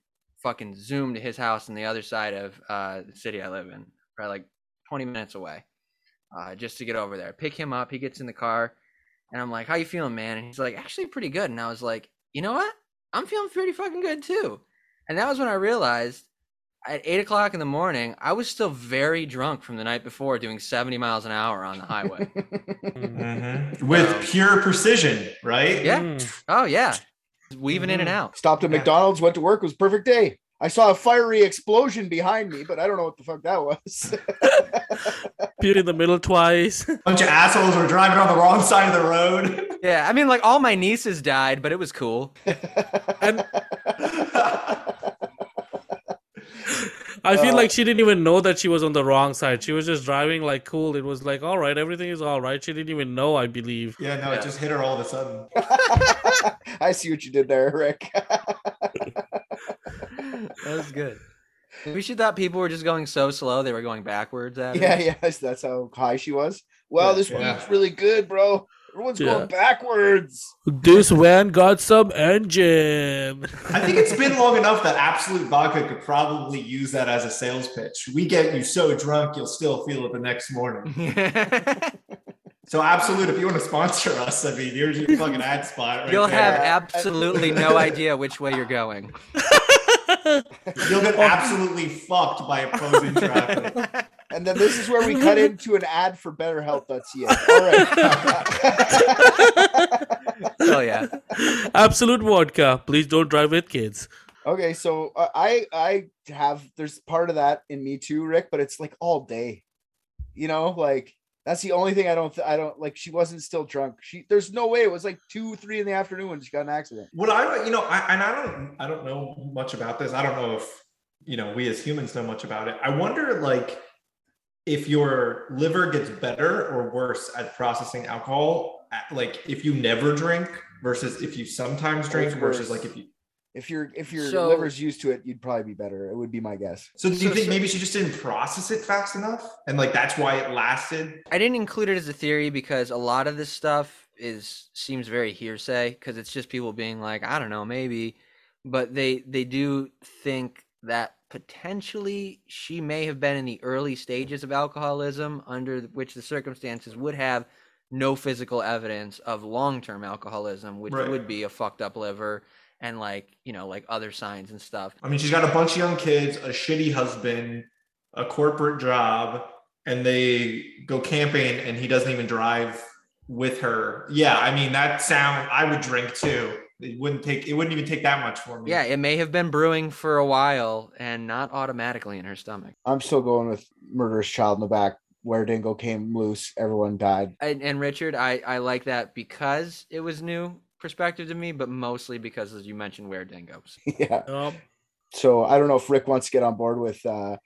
fucking zoomed to his house on the other side of uh, the city I live in, right, like twenty minutes away, uh, just to get over there. Pick him up. He gets in the car, and I'm like, how you feeling, man? And he's like, actually pretty good. And I was like, you know what? I'm feeling pretty fucking good too. And that was when I realized at eight o'clock in the morning, I was still very drunk from the night before doing seventy miles an hour on the highway. Mm-hmm. With um, pure precision, right? Yeah. Mm. Oh yeah. Weaving mm. in and out. Stopped at yeah. McDonald's, went to work. It was a perfect day. I saw a fiery explosion behind me, but I don't know what the fuck that was. Peered in the middle twice. A bunch of assholes were driving on the wrong side of the road. Yeah, I mean, like, all my nieces died, but it was cool. And I feel uh, like she didn't even know that she was on the wrong side. She was just driving like cool. It was like, all right, everything is all right. She didn't even know, I believe. Yeah, no, yeah. It just hit her all of a sudden. I see what you did there, Rick. That was good. We should thought people were just going so slow they were going backwards at yeah it. Yeah, that's how high she was. Well, yeah, this yeah. week's really good, bro. Everyone's yeah. going backwards. This van got some engine. I think it's been long enough that Absolute Vodka could probably use that as a sales pitch. We get you so drunk you'll still feel it the next morning. So Absolute, if you want to sponsor us, I mean, here's your fucking ad spot. Right you'll there. Have absolutely no idea which way you're going. You'll get absolutely fucked by opposing traffic. And then this is where we cut into an ad for better help dot c a. All right. Oh, yeah. Absolute Vodka. Please don't drive with kids. Okay, so uh, I I have, there's part of that in me too, Rick, but it's like all day. You know, like that's the only thing I don't, th- I don't, like she wasn't still drunk. She, there's no way it was like two, three in the afternoon when she got an accident. What I, you know, I, and I don't, I don't know much about this. I don't know if, you know, we as humans know much about it. I wonder like if your liver gets better or worse at processing alcohol, like if you never drink versus if you sometimes drink versus like if you. If your if your so, liver's used to it, you'd probably be better. It would be my guess. So do you think maybe she just didn't process it fast enough? And like that's why it lasted? I didn't include it as a theory because a lot of this stuff is seems very hearsay because it's just people being like, I don't know, maybe. But they they do think that potentially she may have been in the early stages of alcoholism under which the circumstances would have no physical evidence of long-term alcoholism, which right. would be a fucked up liver. And like, you know, like other signs and stuff. I mean, she's got a bunch of young kids, a shitty husband, a corporate job, and they go camping and he doesn't even drive with her. Yeah, I mean, that sound, I would drink too. It wouldn't take, it wouldn't even take that much for me. Yeah, it may have been brewing for a while and not automatically in her stomach. I'm still going with murderous child in the back. Where Dingo came loose, everyone died. And, and Richard, I, I like that because it was new. Perspective to me, but mostly because, as you mentioned, where dingoes. Yeah. Um, so I don't know if Rick wants to get on board with uh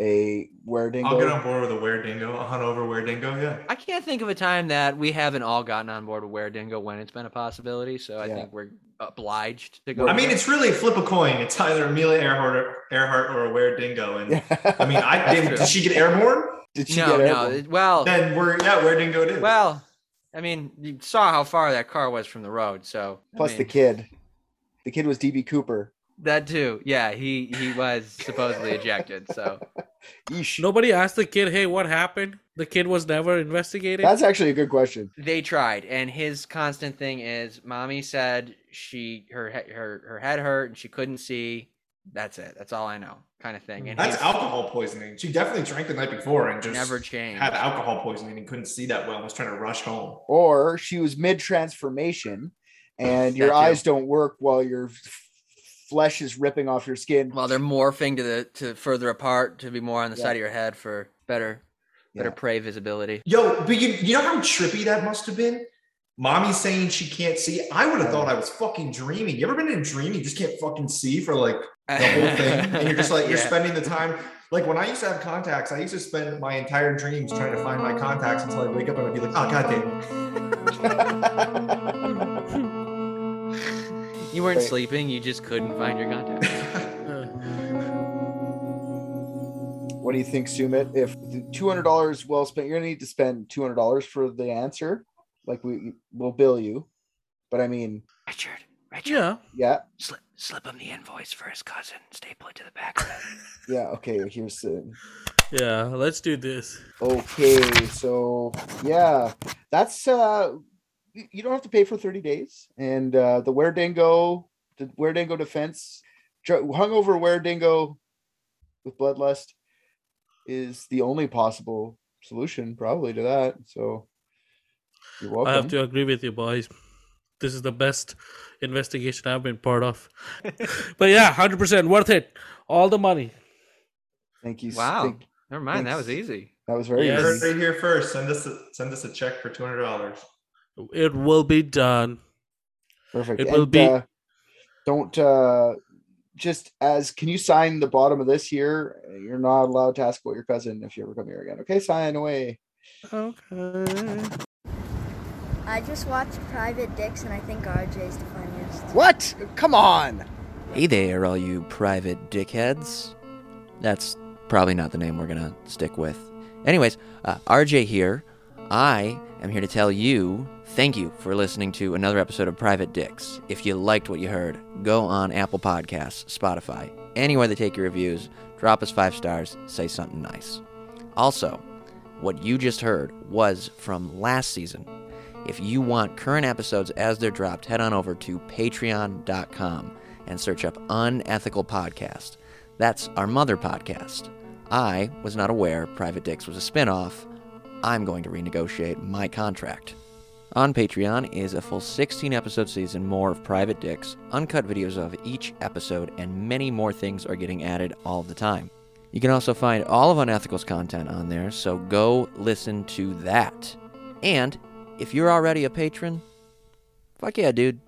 a weredingo. I'll get on board with a weredingo. I'll hunt over a weredingo, yeah. I can't think of a time that we haven't all gotten on board with weredingo when it's been a possibility, so I yeah. think we're obliged to go. I mean, it's really flip a coin. It's either Amelia Earhart, Earhart or a weredingo. And yeah. I mean, I did, did she get airborne? Did she no, get airborne? No, well. Then we're, yeah, weredingo it is. Well, I mean, you saw how far that car was from the road, so. Plus I mean, the kid. The kid was D B Cooper. That too. Yeah, he, he was supposedly ejected, so. Eesh. Nobody asked the kid, hey, what happened? The kid was never investigated? That's actually a good question. They tried, and his constant thing is, mommy said she her her, her head hurt and she couldn't see. That's it. That's all I know, kind of thing. And that's alcohol poisoning. She definitely drank the night before and just never changed. Had alcohol poisoning and couldn't see that well and was trying to rush home. Or she was mid-transformation and your eyes don't work while you're... flesh is ripping off your skin. Well, they're morphing to the to further apart to be more on the yeah. side of your head for better better yeah. prey visibility. Yo, but you you know how trippy that must have been? Mommy saying she can't see. I would have thought I was fucking dreaming. You ever been in a dream you just can't fucking see for like the whole thing? And you're just like, you're yeah. spending the time. Like when I used to have contacts, I used to spend my entire dreams trying to find my contacts until I wake up and I'd be like, oh, goddamn. You weren't Wait. sleeping, you just couldn't find your contact. What do you think, Sumit? If two hundred dollars well spent, you're going to need to spend two hundred dollars for the answer. Like, we, we'll bill you. But I mean... Richard, Richard. Yeah. yeah. Slip, slip him the invoice for his cousin. Staple it to the back of it. Yeah, okay, here's the... Yeah, let's do this. Okay, so, yeah. That's... uh. You don't have to pay for thirty days. And uh, the weredingo, the weredingo defense, hungover weredingo with bloodlust is the only possible solution probably to that. So you're welcome. I have to agree with you, boys. This is the best investigation I've been part of. But yeah, one hundred percent worth it. All the money. Thank you. Wow. Thank, Never mind. Thanks. That was easy. That was very yes. easy. You heard it here first. Send us a, send us a check for two hundred dollars. It will be done. Perfect. It and, will be. Uh, don't uh, just as can you sign the bottom of this here? You're not allowed to ask about your cousin if you ever come here again. Okay, sign away. Okay. I just watched Private Dicks and I think R J's the funniest. What? Come on. Hey there, all you private dickheads. That's probably not the name we're going to stick with. Anyways, uh, R J here. I am here to tell you thank you for listening to another episode of Private Dicks. If you liked what you heard, go on Apple Podcasts, Spotify, anywhere they take your reviews, drop us five stars, say something nice. Also, what you just heard was from last season. If you want current episodes as they're dropped, head on over to patreon dot com and search up Unethical Podcast. That's our mother podcast. I was not aware Private Dicks was a spinoff. I'm going to renegotiate my contract. On Patreon is a full sixteen episode season more of Private Dicks, uncut videos of each episode, and many more things are getting added all the time. You can also find all of Unethical's content on there, so go listen to that. And if you're already a patron, fuck yeah, dude.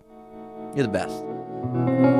You're the best.